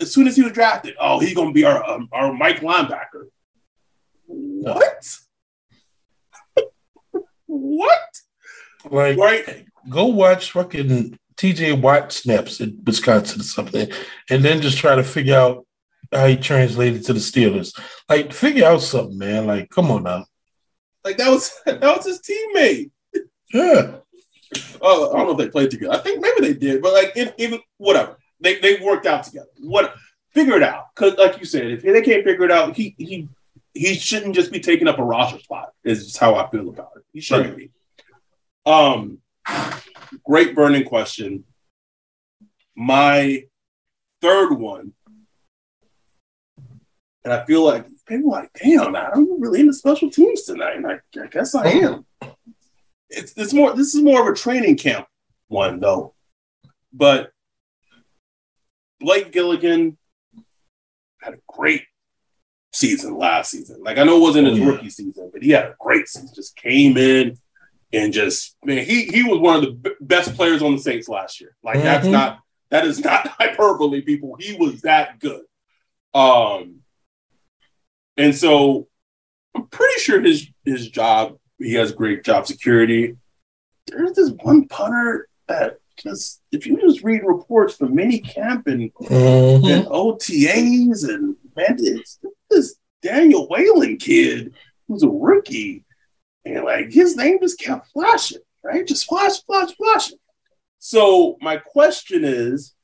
as soon as he was drafted, oh, he's going to be our, um, our Mike linebacker. What? What? Like, right? Go watch fucking T J Watt snaps at Wisconsin or something, and then just try to figure out how he translated to the Steelers. Like, figure out something, man. Like, come on now. Like, that was that was his teammate. Yeah. Oh, I don't know if they played together. I think maybe they did, but like, if, even whatever, they they worked out together. What? Figure it out, because like you said, if they can't figure it out, he he he shouldn't just be taking up a roster spot. Is just how I feel about it. He shouldn't be. Um, great burning question. My third one, and I feel like people are like, damn, I'm really into special teams tonight. And I, I guess I am. It's it's more. This is more of a training camp one though, but Blake Gillikin had a great season last season. Like, I know it wasn't his oh, yeah. rookie season, but he had a great season. Just came in and just, man, he he was one of the b- best players on the Saints last year. Like, mm-hmm. that's not, that is not hyperbole, people. He was that good. Um, and so I'm pretty sure his his job, he has great job security. There's this one punter that just, if you just read reports from mini camp and, mm-hmm. and O T As and man, it's this Daniel Whalen kid who's a rookie, and like his name just kept flashing, right? Just flash, flash, flashing. So my question is,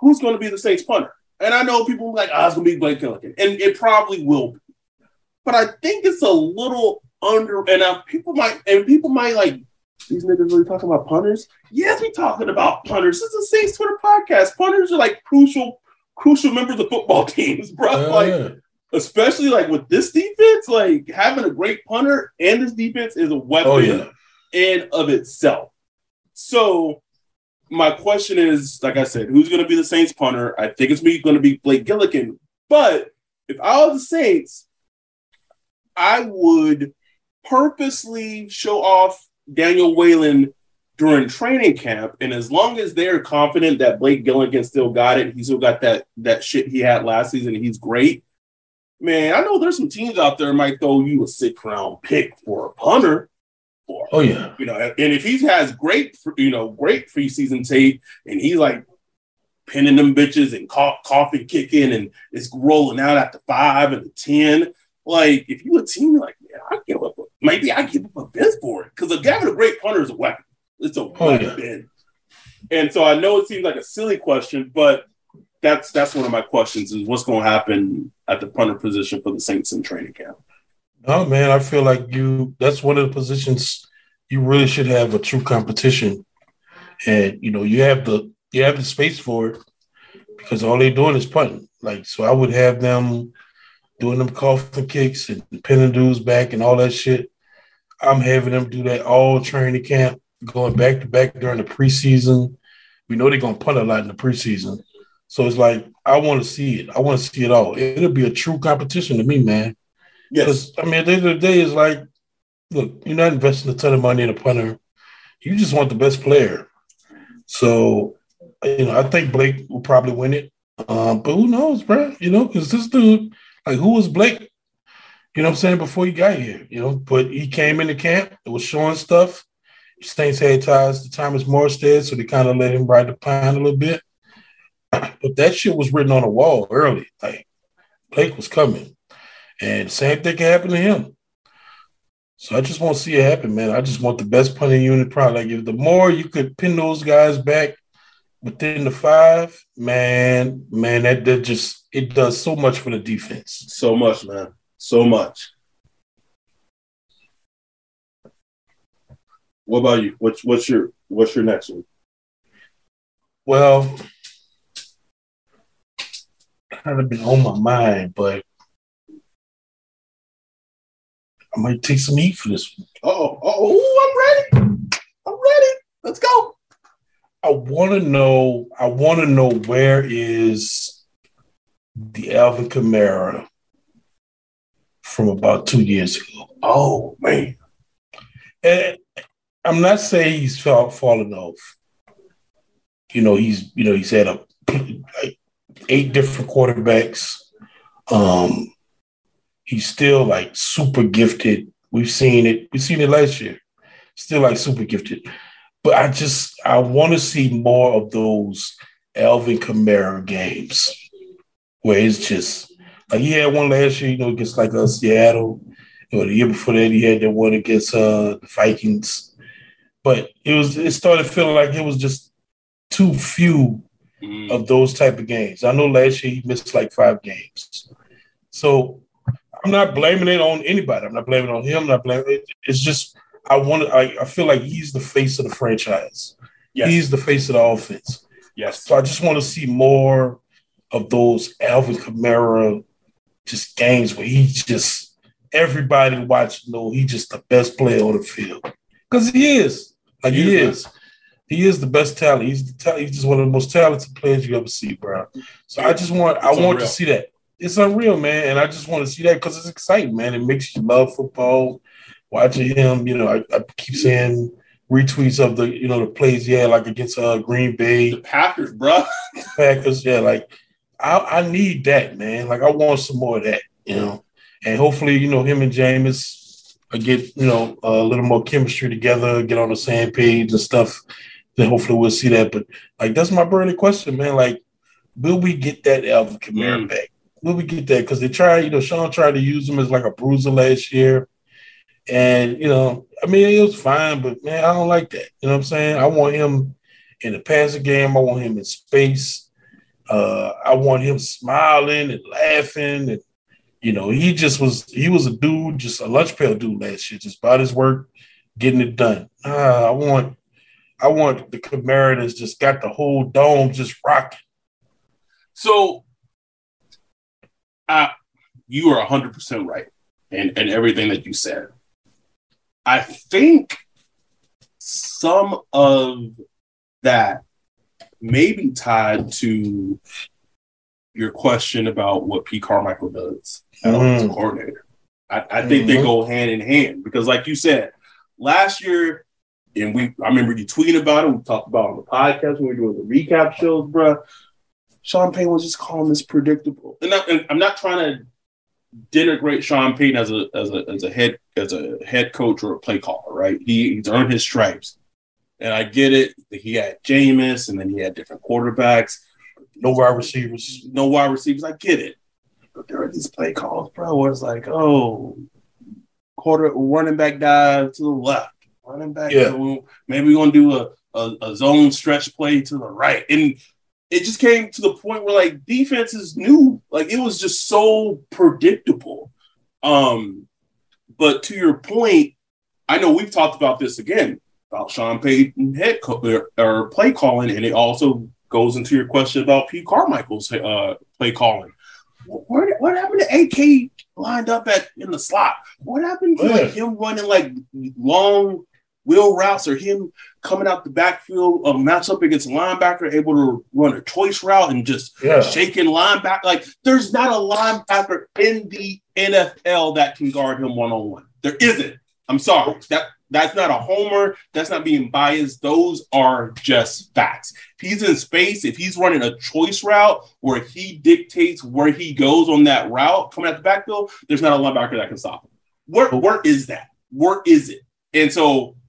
who's going to be the Saints punter? And I know people are like, oh, it's going to be Blake Gillikin, and it probably will be, but I think it's a little under. And uh, people might, and people might like, these niggas really talking about punters? Yes, we talking about punters. It's a Saints Twitter podcast. Punters are like crucial, crucial members of football teams, bro. Uh, like, especially like with this defense, like having a great punter and this defense is a weapon oh, yeah. in of itself. So my question is, like I said, who's going to be the Saints punter? I think it's me going to be Blake Gillikin. But if I was the Saints, I would purposely show off Daniel Whalen during training camp, and as long as they're confident that Blake Gillikin still got it, he still got that that shit he had last season, and he's great. Man, I know there's some teams out there might throw you a sixth round pick for a punter. Or, oh yeah, you know, and if he has great, you know, great preseason tape, and he's like pinning them bitches and coughing, kicking, and it's rolling out at the five and the ten. Like, if you a team, you're like, man, I give up. A, maybe I give up a bid for it, because having a great punter is a weapon. It's a weapon. Oh, and so I know it seems like a silly question, but that's that's one of my questions: is what's going to happen at the punter position for the Saints in training camp? Oh man, I feel like you. That's one of the positions you really should have a true competition, and you know you have the you have the space for it, because all they're doing is punting. Like, so I would have them doing them coffin kicks and pinning dudes back and all that shit. I'm having them do that all training camp, going back to back during the preseason. We know they're going to punt a lot in the preseason. So it's like, I want to see it. I want to see it all. It'll be a true competition to me, man. Yes. I mean, at the end of the day, it's like, look, you're not investing a ton of money in a punter. You just want the best player. So, you know, I think Blake will probably win it. Um, but who knows, bro? You know, because this dude – like, who was Blake, you know what I'm saying, before he got here, you know? But he came into camp. It was showing stuff. Saints had ties to Thomas Morstead, so they kind of let him ride the pine a little bit. But that shit was written on a wall early. Like, Blake was coming. And the same thing can happen to him. So I just want to see it happen, man. I just want the best punting unit probably. Like, if the more you could pin those guys back within the five, man, man, that, that just, it does so much for the defense. So much, man. So much. What about you? What's what's your what's your next one? Well, kind of been on my mind, but I might take some heat for this one. Uh-oh. Oh, I'm ready. I'm ready. Let's go. I want to know, I want to know where is the Alvin Kamara from about two years ago. Oh, man. And I'm not saying he's fallen off. You know, he's, you know, he's had a, like eight different quarterbacks. Um, he's still like super gifted, We've seen it. We've seen it last year. Still like super gifted. But I just I want to see more of those Alvin Kamara games where it's just like he had one last year, you know, against like uh, Seattle. You know, the year before that he had that one against uh, the Vikings. But it was it started feeling like it was just too few mm-hmm. of those type of games. I know last year he missed like five games. So I'm not blaming it on anybody. I'm not blaming it on him. I'm not blaming it. It's just I want to. I, I feel like he's the face of the franchise. Yes. He's the face of the offense. Yes. So I just want to see more of those Alvin Kamara just games where he just everybody watching know he's just the best player on the field because he is. Like he, he is. is. He is the best talent. He's the ta- he's just one of the most talented players you ever see, bro. So I just want. It's I want unreal. to see that. It's unreal, man, and I just want to see that because it's exciting, man. It makes you love football. Watching him, you know, I, I keep seeing retweets of the, you know, the plays, yeah, like against uh, Green Bay. The Packers, bro. Packers, yeah, like I, I need that, man. Like I want some more of that, you know. And hopefully, you know, him and Jameis get, you know, a little more chemistry together, get on the same page and stuff. Then hopefully we'll see that. But like that's my burning question, man. Like, will we get that Alvin Kamara mm. back? Will we get that? Because they tried, you know, Sean tried to use him as like a bruiser last year. And, you know, I mean, it was fine, but, man, I don't like that. You know what I'm saying? I want him in the passing game. I want him in space. Uh, I want him smiling and laughing. And, you know, he just was – he was a dude, just a lunch pail dude last year, just about his work, getting it done. Uh, I want I want the Kamara that's just got the whole dome just rocking. So, I, you are one hundred percent right in, in everything that you said. I think some of that may be tied to your question about what Pete Carmichael does as mm-hmm. a coordinator. I, I think mm-hmm. they go hand in hand because, like you said, last year, and we I remember you tweeting about it. We talked about it on the podcast when we were doing the recap shows, bro. Sean Payton was just calm and predictable. And, I, and I'm not trying to denigrate Sean Payton as a as a as a head as a head coach or a play caller, right? He, he's earned his stripes, and I get it. He had Jameis, and then he had different quarterbacks. No wide receivers. No wide receivers. I get it. But there are these play calls, bro, where it's like, oh, quarter running back dive to the left, running back. Yeah. To, maybe we're gonna do a, a a zone stretch play to the right, and it just came to the point where, like, defenses knew. Like, it was just so predictable. Um, but to your point, I know we've talked about this again, about Sean Payton head co- or, or play calling, and it also goes into your question about Pete Carmichael's uh, play calling. Where, what happened to A K lined up at in the slot? What happened to, yeah. like, him running, like, long wheel routes or him coming out the backfield, a matchup against a linebacker, able to run a choice route and just yeah. shaking linebacker. Like, there's not a linebacker in the N F L that can guard him one-on-one. There isn't. I'm sorry. That That's not a homer. That's not being biased. Those are just facts. If he's in space, if he's running a choice route where he dictates where he goes on that route coming out the backfield, there's not a linebacker that can stop him. Where, where is that? Where is it? And so –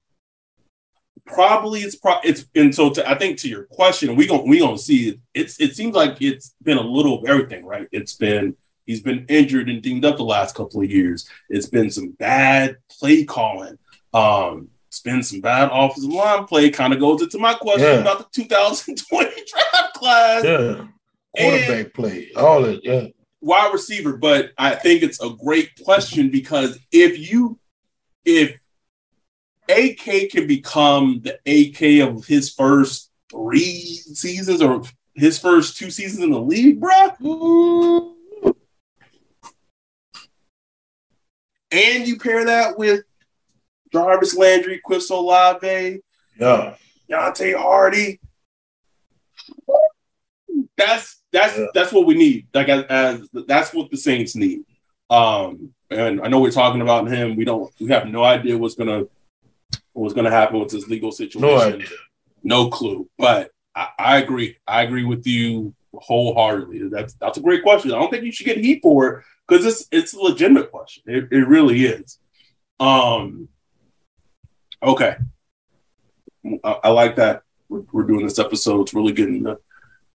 Probably it's pro- it's and so to, I think to your question, we gonna we gonna see it. It's it seems like it's been a little of everything, right? It's been he's been injured and dinged up the last couple of years. It's been some bad play calling. Um, it's been some bad offensive line play. Kind of goes into my question yeah. about the two thousand twenty draft class. Yeah, quarterback and play, all it. Yeah, wide receiver. But I think it's a great question because if you if A K can become the A K of his first three seasons or his first two seasons in the league, bro. And you pair that with Jarvis Landry, Quis Olave, yeah. Deontay Hardy. That's that's yeah. that's what we need. Like as, as that's what the Saints need. Um, and I know we're talking about him. We don't. We have no idea what's gonna. What's going to happen with this legal situation? No idea. No clue. But I, I agree. I agree with you wholeheartedly. That's that's a great question. I don't think you should get heat for it because it's it's a legitimate question. It, it really is. Um, okay. I, I like that. We're, we're doing this episode. It's really getting the,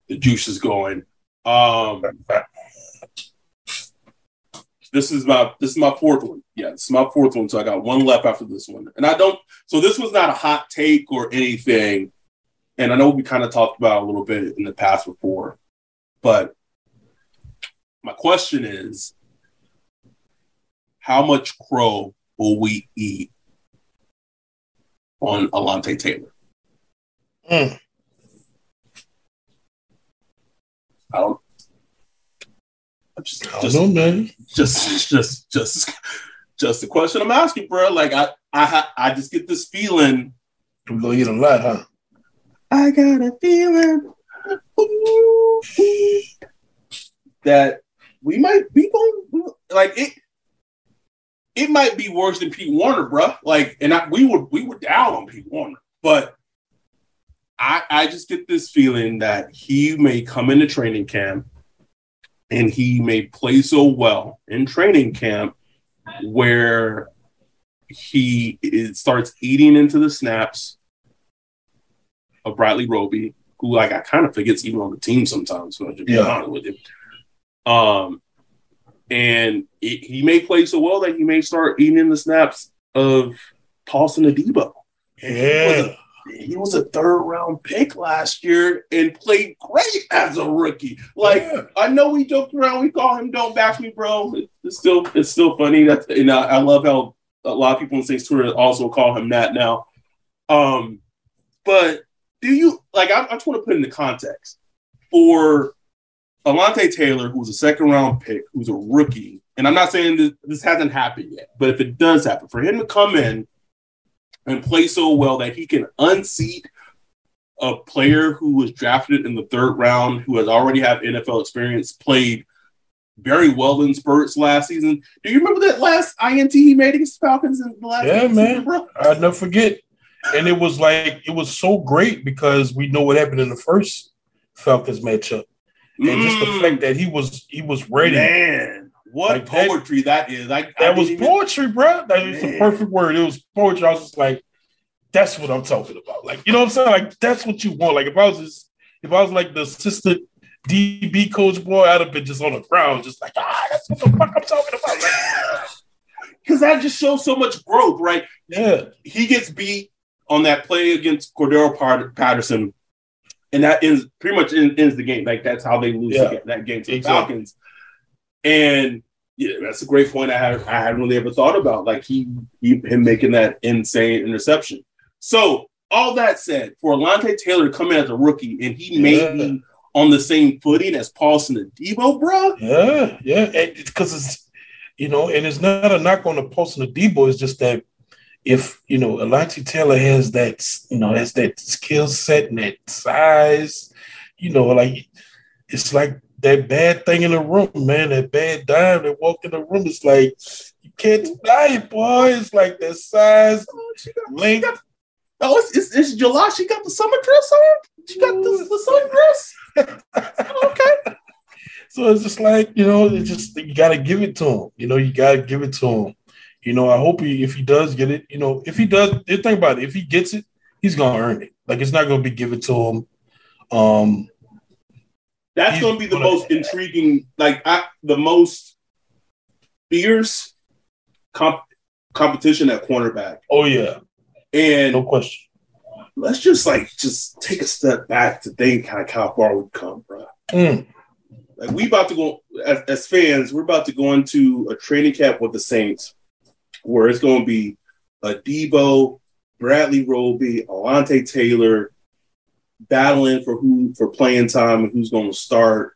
the juices going. Um, this is my this is my fourth one. Yeah, it's my fourth one. So I got one left after this one, and I don't. So this was not a hot take or anything. And I know we kind of talked about it a little bit in the past before, but my question is, how much crow will we eat on Alontae Taylor? Mm. I don't. Just, I don't just, know, man. Just, just, just, just the question I'm asking, bro. Like I, I, I just get this feeling. We're gonna eat a lot, huh? I got a feeling ooh, ooh, that we might be going like it. It might be worse than Pete Warner, bro. Like, and I, we were we were down on Pete Warner, but I I just get this feeling that he may come into training camp and he may play so well in training camp where he it starts eating into the snaps of Bradley Roby, who like I kind of forgets even on the team sometimes. So I just be yeah. honest with him. Um, and it, he may play so well that he may start eating in the snaps of Paulson Adebo. Yeah, he was, a, he was a third round pick last year and played great as a rookie. Like yeah. I know we joked around, we call him "Don't Bash Me, Bro." It, it's still it's still funny. That's and I, I love how a lot of people on Saints Twitter also call him that now. Um, but Do you like? I, I just want to put into context for Alontae Taylor, who's a second-round pick, who's a rookie, and I'm not saying this, this hasn't happened yet, but if it does happen, for him to come in and play so well that he can unseat a player who was drafted in the third round, who has already had N F L experience, played very well in spurts last season. Do you remember that last I N T he made against the Falcons in the last? Yeah, man, season, I'll never forget. And it was like it was so great because we know what happened in the first Falcons matchup, and mm. just the fact that he was he was ready. Man, what like poetry that, that is! I, that I was even... poetry, bro. That is the perfect word. It was poetry. I was just like, that's what I'm talking about. Like, you know what I'm saying? Like, that's what you want. Like, if I was just, if I was like the assistant D B coach, boy, I'd have been just on the ground, just like, ah, that's what the fuck I'm talking about. Because like, that just shows so much growth, right? Yeah, he gets beat on that play against Cordero Patterson, and that ends pretty much ends, ends the game. Like, that's how they lose yeah. that game to the exactly. Falcons. And yeah, that's a great point I had I hadn't really ever thought about. Like he, he him making that insane interception. So all that said, for Alontae Taylor to come in as a rookie and he yeah. may be on the same footing as Paulson Adebo, bro. Yeah, yeah, because it's you know, and it's not a knock on the Paulson Adebo. It's just that. If, you know, Alontae Taylor has that, you know, has that skill set and that size, you know, like, it's like that bad thing in the room, man, that bad dime that walked in the room. It's like, you can't deny it, boy. It's like that size, oh, she got, length. She got, oh, it's, it's, it's July. She got the summer dress on? She got the, the sundress? Okay. So it's just like, you know, it's just, you got to give it to him. You know, you got to give it to him. You know, I hope he, if he does get it, you know, if he does, think about it. If he gets it, he's going to earn it. Like, it's not going to be given to him. Um, That's going to be the gonna, most intriguing, like, I, the most fierce comp- competition at cornerback. Oh, yeah. And no question. Let's just, like, just take a step back to think how, how far we've come, bro. Mm. Like, we about to go, as, as fans, we're about to go into a training camp with the Saints, where it's going to be Adebo, Bradley Roby, Alontae Taylor battling for who for playing time and who's going to start.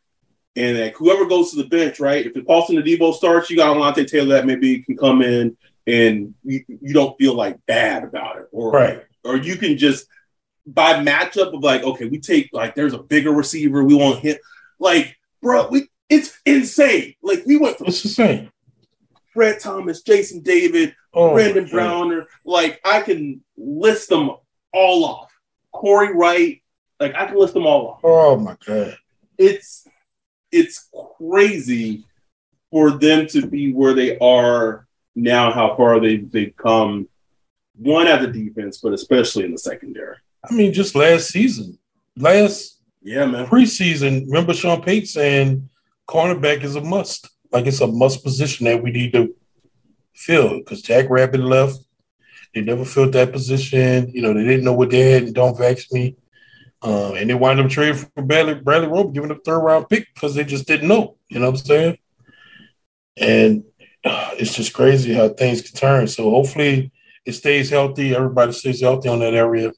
And like, whoever goes to the bench, right? If Paulson Adebo starts, you got Alontae Taylor that maybe can come in and you, you don't feel like bad about it. Or, right. or you can just, by matchup of like, okay, we take, like, there's a bigger receiver, we want him. Like, bro, we it's insane. Like, we went from. It's insane. Brad Thomas, Jason David, oh, Brandon Browner, like I can list them all off. Corey Wright, like I can list them all off. Oh my God. It's it's crazy for them to be where they are now how far they, they've come, one at the defense, but especially in the secondary. I mean, just last season, last yeah, man. preseason, remember Sean Payton saying cornerback is a must. Like, it's a must position that we need to fill because Jack Rabbit left. They never filled that position. You know, they didn't know what they had, and don't vex me. Um, and they wind up trading for Bradley, Bradley Roby, giving up third-round pick because they just didn't know. You know what I'm saying? And uh, it's just crazy how things can turn. So hopefully it stays healthy. Everybody stays healthy on that area.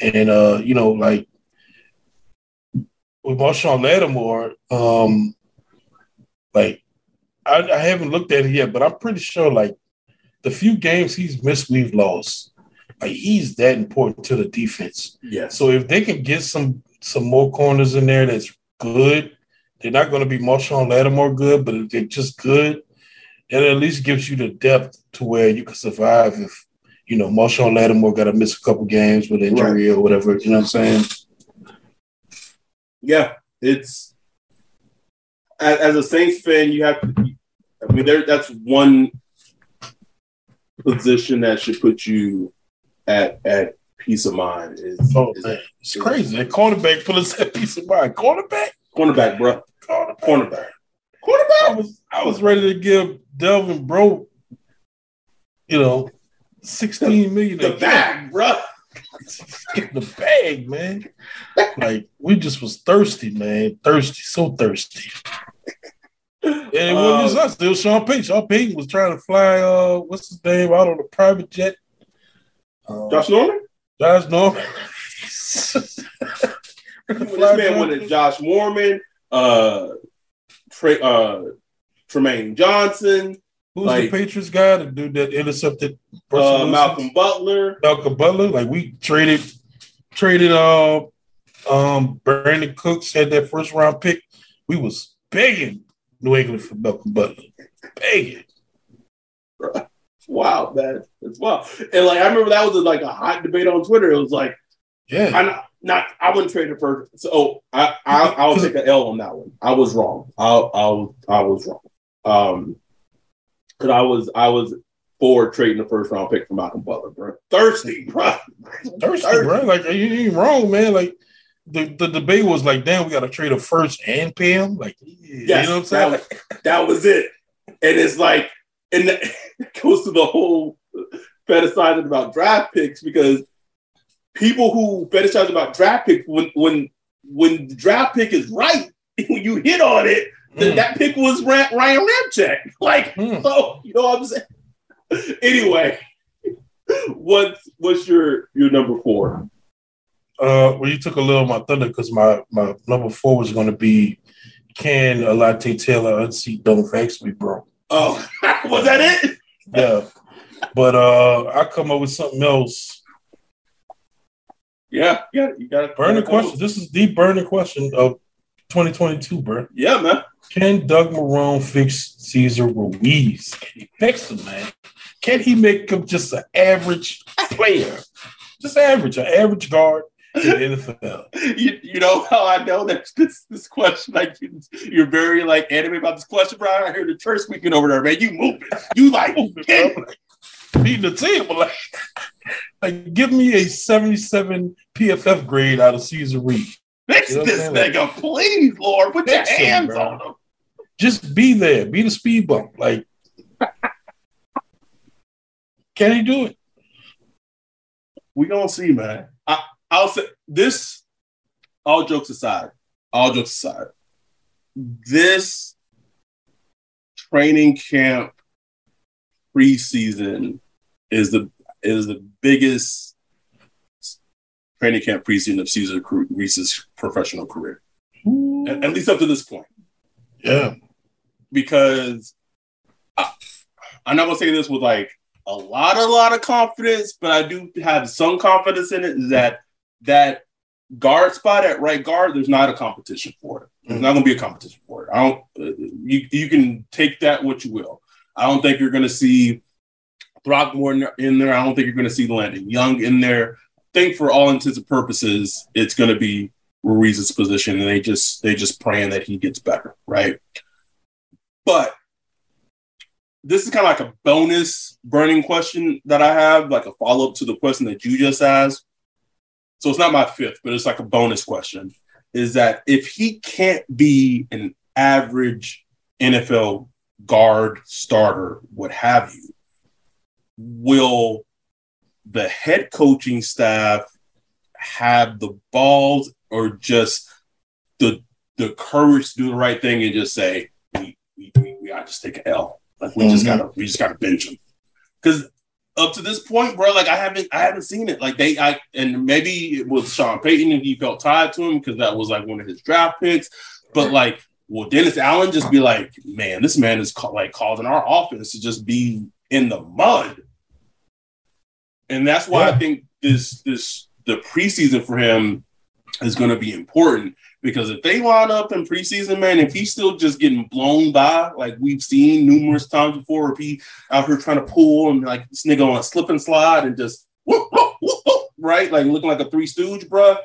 And, uh, you know, like with Marshon Lattimore, um, like I, I haven't looked at it yet, but I'm pretty sure, like, the few games he's missed, we've lost. Like, he's that important to the defense. Yeah. So if they can get some some more corners in there that's good, they're not going to be Marshon Lattimore good, but if they're just good, that at least gives you the depth to where you can survive if, you know, Marshon Lattimore got to miss a couple games with injury right. or whatever. You know what I'm saying? Yeah. It's – as a Saints fan, you have to – I mean, there, that's one – position that should put you at at peace of mind is, oh, is it's is, crazy. That cornerback put us at peace of mind. Cornerback, cornerback, bro. Cornerback, cornerback. cornerback. I was I was ready to give Delvin Bro, you know, sixteen million. The bag, bro. Get the bag, man. Like, we just was thirsty, man. Thirsty, so thirsty. And it wasn't um, us. It was Sean Payton. Sean Payton was trying to fly, uh, what's his name, out on a private jet. Um, Josh Norman? Josh Norman. This man wanted Josh Norman, uh, Tra- uh, Tremaine Johnson. Who's like, the Patriots guy, the dude that intercepted? Uh, Malcolm Butler. Malcolm Butler. Like, we traded, traded uh, um, Brandon Cooks, had that first round pick. We was begging New England for Malcolm Butler. Pay it. Wow, man. That's wild. And, like, I remember that was, like, a hot debate on Twitter. It was like, yeah, I not, not I wouldn't trade it for – so oh, I, I, I'll take an L on that one. I was wrong. I I, I was wrong. Um, because I was, I was for trading the first-round pick for Malcolm Butler, bro. Thirsty, bro. Thirsty, Thirsty. bro. Like, you ain't wrong, man. Like, The, the debate was like, damn, we got to trade a first and pay him. Like, yes, you know what I'm saying? That was, that was it. And it's like, and the, it goes to the whole fetishizing about draft picks, because people who fetishize about draft picks, when when when the draft pick is right, when you hit on it, then mm. that pick was Ryan Ramczyk. Like, mm. so, you know what I'm saying? Anyway, what's, what's your, your number four? Uh, well, you took a little of my thunder because my, my number four was going to be, can Alontae Taylor unseat Don't Fax Me, Bro? Oh, was that it? Yeah. But uh, I come up with something else. Yeah, yeah. You got to burn the question. This is the burning question of twenty twenty-two, bro. Yeah, man. Can Doug Marrone fix Cesar Ruiz? Can he fix him, man? Can he make him just an average player? Just average, an average guard. N F L. You, you know how I know that's this this question, like, you, you're very, like, animated about this question, bro. I heard the church squeaking over there, man. You moving, you like beating like, the table, like, like give me a seventy-seven P F F grade out of Cesar Ruiz. Fix you know this nigga, like, please, Lord, put your hands him, on him. Just be there, be the speed bump. Like, can he do it? We gonna see, man. I, I'll say this, all jokes aside, all jokes aside, this training camp preseason is the is the biggest training camp preseason of Cesar Ruiz's professional career, at, at least up to this point. Yeah. Because I, I'm not going to say this with, like, a lot, a lot of confidence, but I do have some confidence in it, is that that guard spot at right guard, there's not a competition for it. There's not going to be a competition for it. I don't. You you can take that what you will. I don't think you're going to see Throckmorton in there. I don't think you're going to see Landon Young in there. I think for all intents and purposes, it's going to be Ruiz's position, and they just they just praying that he gets better, right? But this is kind of like a bonus burning question that I have, like a follow-up to the question that you just asked. So it's not my fifth, but it's like a bonus question, is that if he can't be an average N F L guard, starter, what have you, will the head coaching staff have the balls or just the the courage to do the right thing and just say, we, we, we, we gotta just take an L. Like we mm-hmm. just gotta we just gotta bench him. Because up to this point, bro, like I haven't I haven't seen it. Like they I and maybe it was Sean Payton and he felt tied to him because that was like one of his draft picks. But like, will Dennis Allen just be like, man, this man is ca- like causing our offense to just be in the mud? And that's why yeah. I think this this the preseason for him is going to be important, because if they line up in preseason, man, if he's still just getting blown by, like we've seen numerous times before, if he out here trying to pull and like this nigga on a slip and slide and just whoop, whoop, whoop, whoop, right, like looking like a Three Stooge, bruh.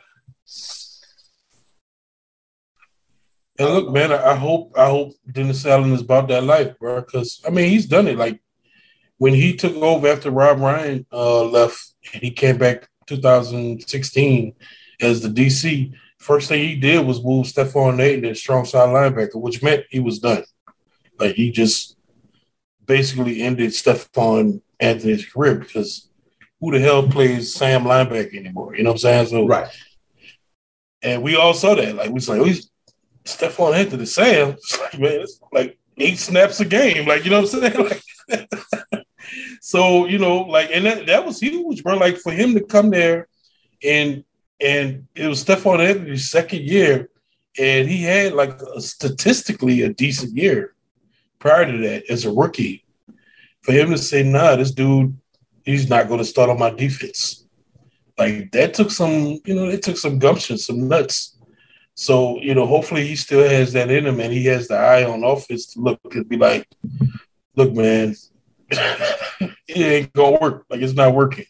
And look, man, I hope I hope Dennis Allen is about that life, bro. Because I mean, he's done it. Like when he took over after Rob Ryan uh, left, and he came back two thousand sixteen as the D C. First thing he did was move Stephon Nate to strong side linebacker, which meant he was done. Like he just basically ended Stephon Anthony's career, because who the hell plays Sam linebacker anymore? You know what I'm saying? So, right. And we all saw that. Like we was like, oh, he's Stephon Anthony, Sam, it's like, man, it's like eight snaps a game. Like, you know what I'm saying? Like, so, you know, like, and that, that was huge, bro. Like, for him to come there and and it was Stephon Anthony's second year, and he had, like, a, statistically a decent year prior to that as a rookie. For him to say, nah, this dude, he's not going to start on my defense. Like, that took some, you know, it took some gumption, some nuts. So, you know, hopefully he still has that in him and he has the eye on offense to look and be like, look, man, it ain't going to work. Like, it's not working.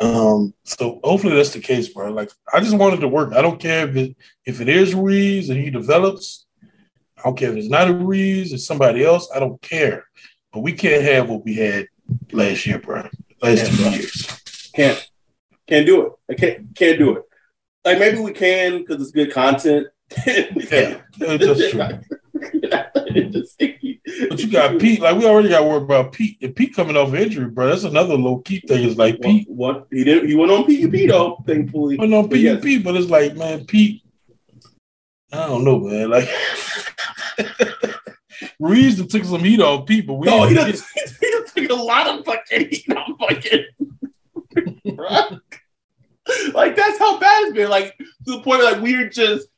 Um, so hopefully that's the case, bro. Like, I just want it to work. I don't care if it, if it is Ruiz and he develops. I don't care if it's not a Ruiz, it's somebody else. I don't care. But we can't have what we had last year, bro. Last two years. Can't. Can't do it. I can't, can't do it. Like, maybe we can because it's good content. Yeah, that's true. But you got Pete. Like, we already got worried about Pete. And Pete coming off injury, bro, that's another low-key thing. It's like, what, Pete. What? He didn't. He went on P U P, though, thankfully. He went on P U P, but, yes. but it's like, man, Pete, I don't know, man. Like, Ruiz took some heat off Pete, but we no, he done, he done took a lot of fucking heat on fucking bro. Like, that's how bad it's been. Like, to the point where, like, we are just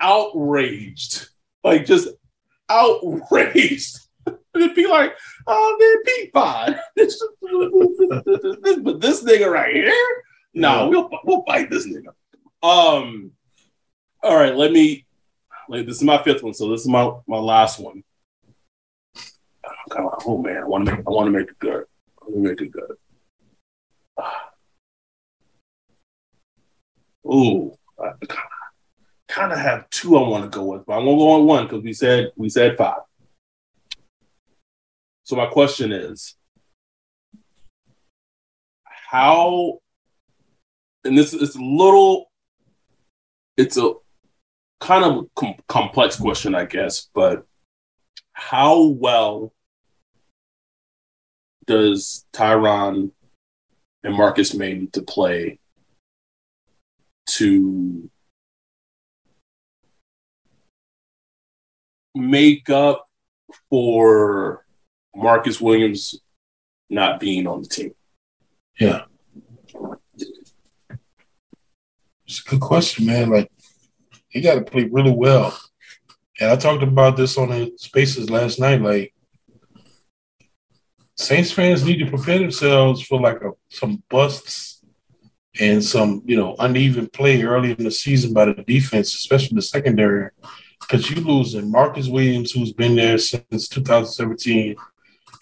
outraged. Like, just outraged. It'd be like, oh, man, Pete Pod. But this nigga right here? No, nah, we'll, we'll fight this nigga. Um, all right, let me, like, this is my fifth one, so this is my, my last one. Oh, man, I want to make, I want to make it good. I want to make it good. Ooh, I kind of have two I want to go with, but I'm going to go on one because we said we said five. So my question is, how, and this is a little, it's a kind of com- complex question, I guess, but how well does Tyron and Marcus May need to play to make up for Marcus Williams not being on the team? Yeah. It's a good question, man. Like, you got to play really well. And I talked about this on the Spaces last night. Like, Saints fans need to prepare themselves for, like, a, some busts and some, you know, uneven play early in the season by the defense, especially the secondary, because you're losing Marcus Williams, who's been there since two thousand seventeen,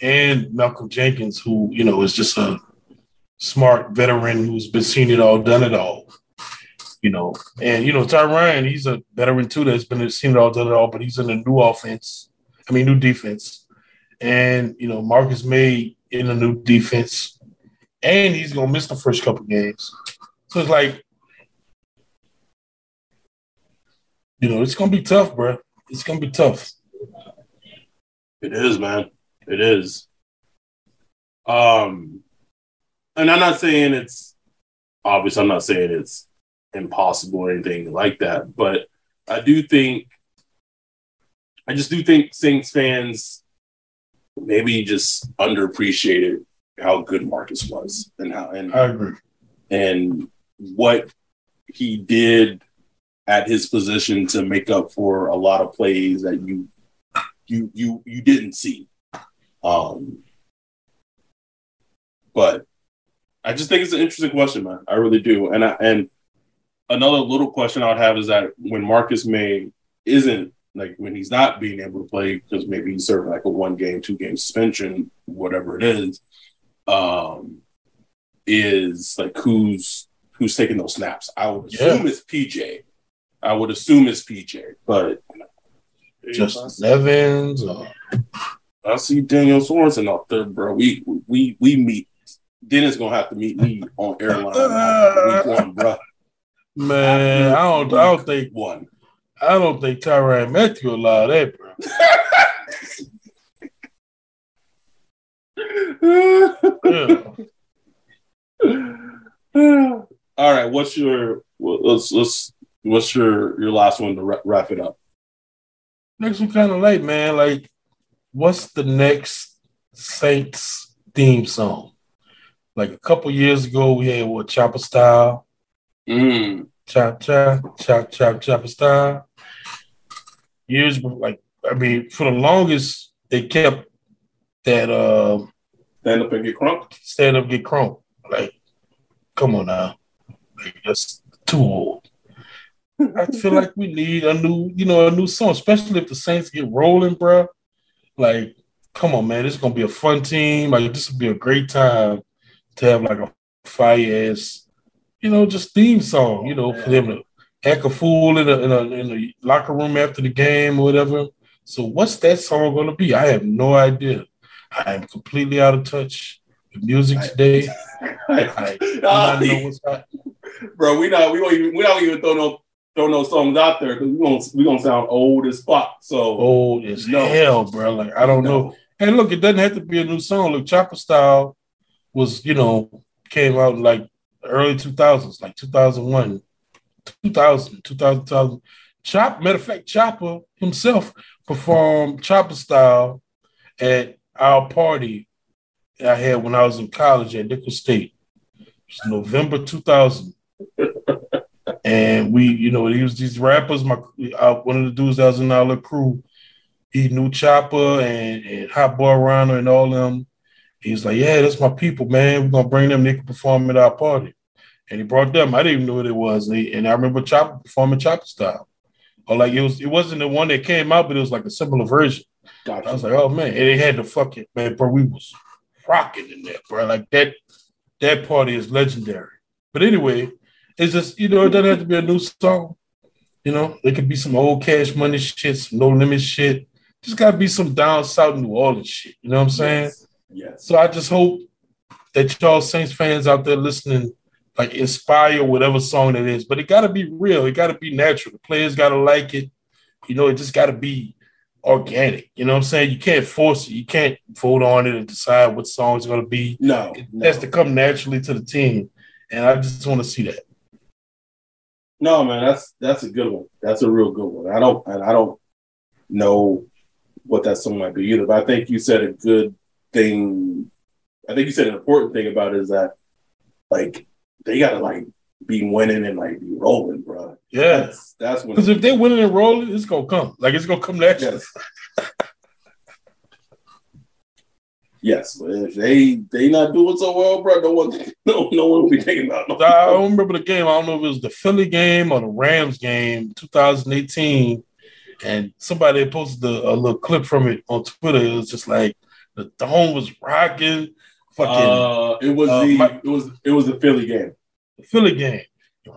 and Malcolm Jenkins, who, you know, is just a smart veteran who's been seen it all, done it all, you know. And, you know, Tyron, he's a veteran, too, that's been seen it all, done it all, but he's in a new offense, I mean, new defense. And, you know, Marcus May in a new defense. And he's going to miss the first couple games. So it's like, you know, it's going to be tough, bro. It's going to be tough. It is, man. It is. Um, and I'm not saying it's – obviously, I'm not saying it's impossible or anything like that. But I do think – I just do think Saints fans maybe just underappreciated how good Marcus was and how and, I agree. And what he did at his position to make up for a lot of plays that you you you you didn't see. Um, but I just think it's an interesting question, man. I really do. And I, and another little question I would have is that when Marcus May isn't, like when he's not being able to play because maybe he's serving like a one game, two game suspension, whatever it is, um, is like who's who's taking those snaps? I would assume yeah. it's P J. I would assume it's P J, but Justin Evans. Or... I see Daniel Sorensen out there, bro. We we we meet. Dennis gonna have to meet me on airline week one, bro. Man, I don't. I don't think one. I don't think Tyrann Mathieu allowed that, bro. yeah. All right, what's your let's let's what's your your last one to wrap it up? Next one kind of late, man. Like, what's the next Saints theme song? Like a couple years ago, we had what Chopper Style, mm. Chop Chop Chop Chop Chopper Style. Years like I mean, for the longest they kept that uh, stand up and get crunk. Stand up, get crunk. Like, come on now, like, that's too old. I feel like we need a new, you know, a new song, especially if the Saints get rolling, bro. Like, come on, man, this is gonna be a fun team. Like, this would be a great time to have like a fire ass, you know, just theme song, you know, for them to act a fool in the in a, in the locker room after the game or whatever. So, what's that song gonna be? I have no idea. I am completely out of touch with music today. I, I, I know what's hot. Bro, we not we don't even we don't even throw no throw no songs out there because we gonna we gonna sound old as fuck. So old as no. hell, bro. Like I don't no. know. And look, it doesn't have to be a new song. Look, Chopper Style was you know came out in like early two thousands, like two thousand one, two thousand, two thousand, two thousand. Chop. Matter of fact, Chopper himself performed Chopper Style at our party I had when I was in college at Nickel State. It was November two thousand. And we, you know, he was these rappers. My uh, one of the dudes that was in our little crew, he knew Chopper and, and Hot Boy Rhino and all them. He's like, yeah, that's my people, man. We're going to bring them. They can perform at our party. And he brought them. I didn't even know what it was. And, he, and I remember Chopper performing Chopper Style. Or like it, was, it wasn't the one that came out, but it was like a similar version. Gotcha. I was like, oh, man. And they had to fuck it, man, bro. We was rocking in there, bro. Like, that that party is legendary. But anyway, it's just, you know, it doesn't have to be a new song. You know, it could be some old Cash Money shit, some No Limit shit. Just got to be some down south New Orleans shit. You know what I'm saying? Yes. Yes. So I just hope that y'all Saints fans out there listening, like, inspire whatever song that is. But it got to be real. It got to be natural. The players got to like it. You know, it just got to be organic, you know what I'm saying? You can't force it. You can't vote on it and decide what song it's going to be. No, it no. has to come naturally to the team, and I just want to see that. No, man, that's that's a good one. That's a real good one. I don't, and I don't know what that song might be either. But I think you said a good thing. I think you said an important thing about it is that, like, they got to like be winning and like be rolling, bro. Yeah, that's, that's when. Because if they're winning and rolling, it's gonna come. Like it's gonna come next. Yes. yes. If they they not doing so well, bro, no one no no one will be thinking about. No, I don't remember the game. I don't know if it was the Philly game or the Rams game, twenty eighteen, and somebody posted a, a little clip from it on Twitter. It was just like the dome was rocking. Fucking. Uh, it was uh, the my, it was it was the Philly game. Philly game,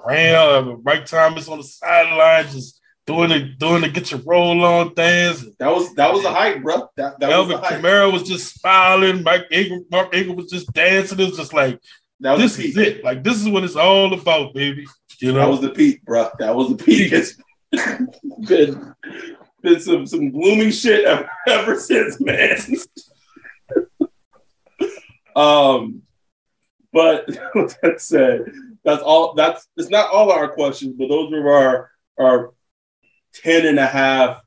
Ram, Mike Thomas on the sideline, just doing the doing the get your roll on things. That was that was the hype, bro. That, that Alvin Kamara was just smiling. Mike Ingram, Mark Ingram was just dancing. It was just like that was this is it. Like this is what it's all about, baby. You know, that was the peak, bro. That was the peak. It's been been some some blooming shit ever, ever since, man. um, but with that said, that's all. That's it's not all our questions, but those were our our ten and a half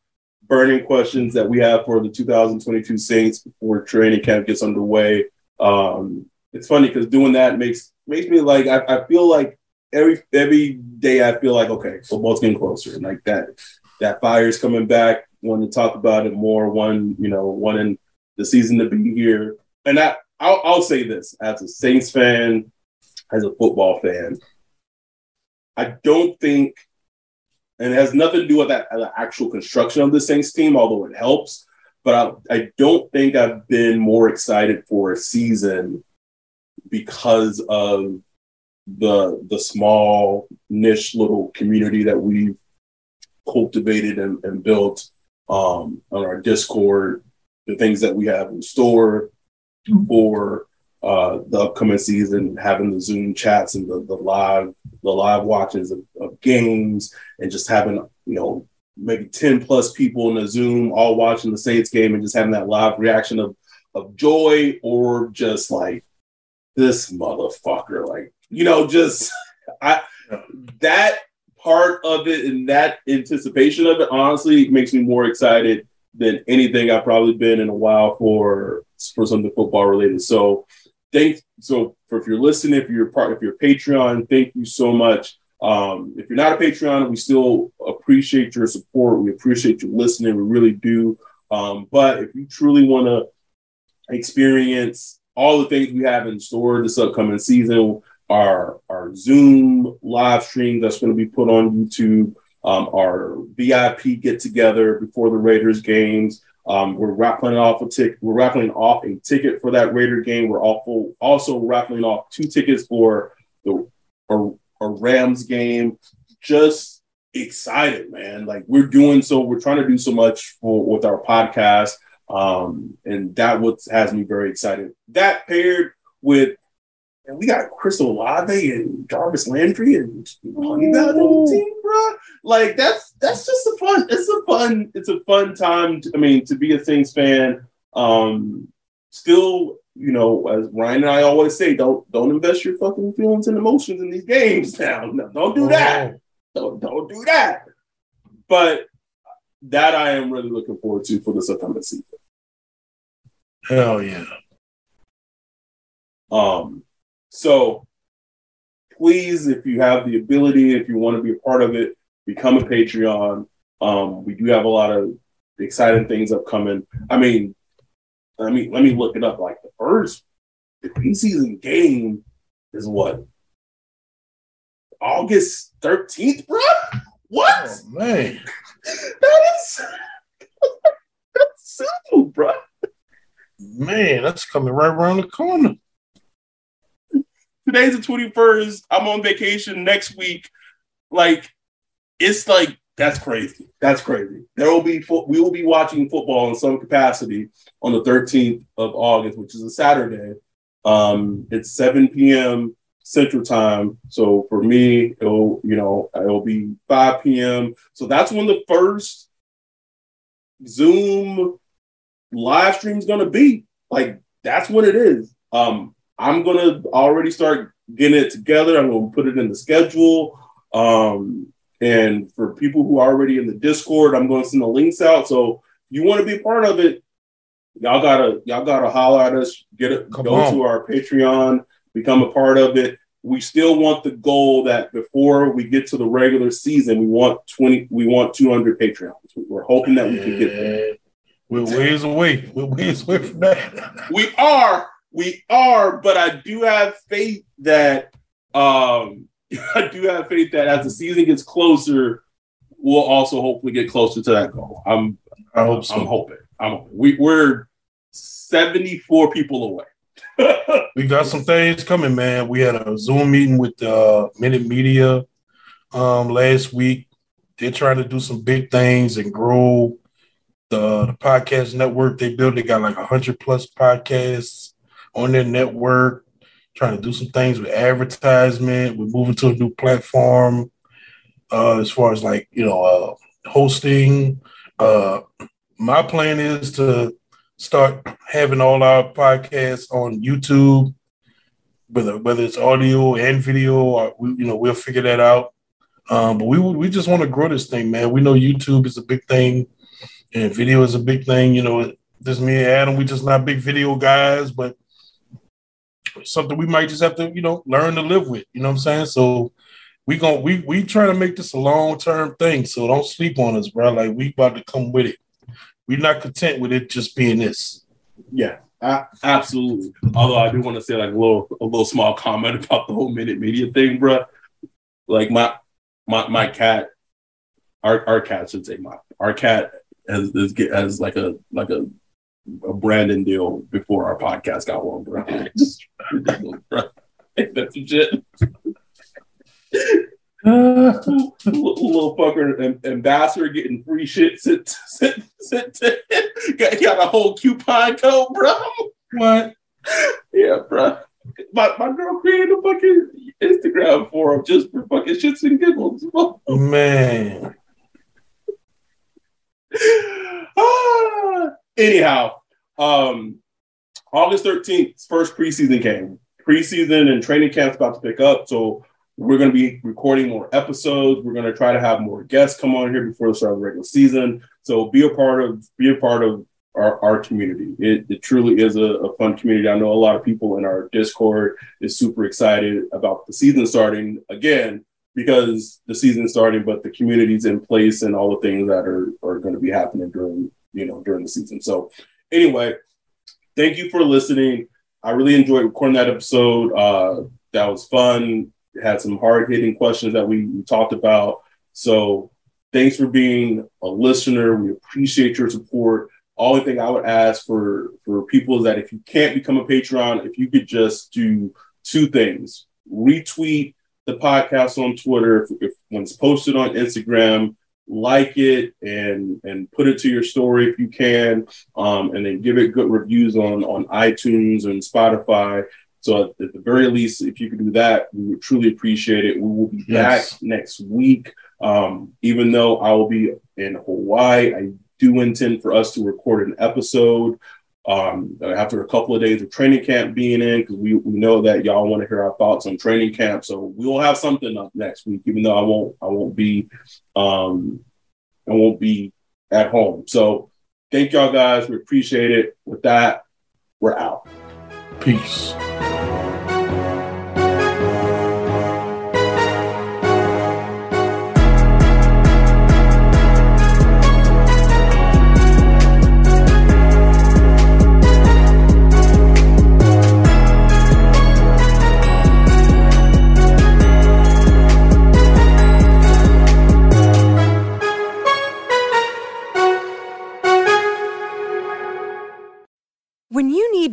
burning questions that we have for the two thousand twenty-two Saints before training camp gets underway. Um, it's funny because doing that makes makes me like I, I feel like every every day I feel like okay, football's getting closer, and like that that fire's coming back. Want to talk about it more? One you know one in the season to be here, and I I'll, I'll say this as a Saints fan, as a football fan, I don't think. And it has nothing to do with that the actual construction of the Saints team, although it helps. But I, I don't think I've been more excited for a season because of the the small niche little community that we've cultivated and, and built um, on our Discord, the things that we have in store for uh, the upcoming season, having the Zoom chats and the, the live. the live watches of, of games and just having, you know, maybe ten plus people in a Zoom all watching the Saints game and just having that live reaction of, of joy or just like this motherfucker, like, you know, just I, that part of it and that anticipation of it, honestly, makes me more excited than anything I've probably been in a while for, for something football related. So thanks. So for if you're listening, if you're part, if you're a Patreon, thank you so much. Um, if you're not a Patreon, we still appreciate your support. We appreciate you listening. We really do. Um, but if you truly want to experience all the things we have in store this upcoming season, our, our Zoom live stream that's going to be put on YouTube, um, our V I P get together before the Raiders games. Um, we're raffling off a ticket. We're raffling off a ticket for that Raider game. We're also also raffling off two tickets for the a, a Rams game. Just excited, man! Like we're doing so. We're trying to do so much for with our podcast, um, and that what has me very excited. That paired with, and we got Chris Olave and Jarvis Landry and Lonnie Bell on the team, bro. Like that's that's just a fun. It's a fun. It's a fun time. To, I mean, to be a Saints fan. Um, still, you know, as Ryan and I always say, don't don't invest your fucking feelings and emotions in these games. Now, no, don't do that. Don't don't do that. But that I am really looking forward to for this upcoming season. Hell yeah. Um. So, please, if you have the ability, if you want to be a part of it, become a Patreon. Um, we do have a lot of exciting things upcoming. I mean, I mean, let me look it up. Like the first the preseason game is what? August thirteenth, bro? What? Oh, man. that is that's simple, bro. Man, that's coming right around the corner. Today's the twenty-first. I'm on vacation next week. Like, it's like, that's crazy. That's crazy. There will be, fo- we will be watching football in some capacity on the thirteenth of August, which is a Saturday. Um, it's seven p.m. Central Time. So for me, it'll, you know, it'll be five p.m. So that's when the first Zoom live stream is going to be. Like, that's what it is. Um, I'm going to already start getting it together. I'm going to put it in the schedule. Um, and for people who are already in the Discord, I'm going to send the links out. So you want to be part of it, y'all got to y'all gotta holler at us. Get a, Go on. to our Patreon, become a part of it. We still want the goal that before we get to the regular season, we want twenty. We want two hundred Patreons. We're hoping that we can get there. We're ways away. We're ways away from that. We are. We are, but I do have faith that um, I do have faith that as the season gets closer, we'll also hopefully get closer to that goal. I'm, I hope I'm, so. I'm hoping. I'm hoping. We, we're seventy-four people away. We got some things coming, man. We had a Zoom meeting with uh, Minute Media um, last week. they're trying to do some big things and grow the, the podcast network they built. They got like one hundred plus podcasts on their network, trying to do some things with advertisement. We're moving to a new platform uh, as far as like, you know, uh, hosting. Uh, my plan is to start having all our podcasts on YouTube, whether whether it's audio and video, or we, you know, we'll figure that out. Um, but we we just want to grow this thing, man. We know YouTube is a big thing, and video is a big thing. You know, this me and Adam, we just not big video guys, but something we might just have to, you know, learn to live with. You know what I'm saying? So we gonna we we trying to make this a long term thing. So don't sleep on us, bro. Like, we about to come with it. We're not content with it just being this. Yeah, I, absolutely. Although I do want to say like a little, a little small comment about the whole Minute Media thing, bro. Like my, my, my cat, our, our cat should say my, our cat has has, has like a like a, a branding deal before our podcast got one, bro. Just ridiculous, bro. That's some shit. Uh, little fucker ambassador getting free shit sent, sent, sent to him. Got, got a whole coupon code, bro. What? Yeah, bro. My my girl created a fucking Instagram for him just for fucking shits and giggles. Man. ah, anyhow, um, August thirteenth, first preseason game. Preseason and training camp's about to pick up, so we're going to be recording more episodes. We're going to try to have more guests come on here before the start of the regular season. So be a part of be a part of our, our community. It, it truly is a, a fun community. I know a lot of people in our Discord is super excited about the season starting again because the season's starting, but the community's in place and all the things that are, are going to be happening during, you know, during the season. So anyway, thank you for listening. I really enjoyed recording that episode. Uh, that was fun. Had some hard-hitting questions that we, we talked about. So thanks for being a listener. We appreciate your support. Only thing I would ask for, for people is that if you can't become a Patreon, if you could just do two things. Retweet the podcast on Twitter if, if when it's posted on Instagram. Like it and and put it to your story if you can. Um, and then give it good reviews on, on iTunes and Spotify. So at the very least, if you could do that, we would truly appreciate it. We will be yes. back next week. Um, even though I will be in Hawaii, I do intend for us to record an episode um, after a couple of days of training camp being in, because we, we know that y'all want to hear our thoughts on training camp. So we will have something up next week, even though I won't I won't be um, I won't be at home. So thank y'all guys. We appreciate it. With that, we're out. Peace. When you need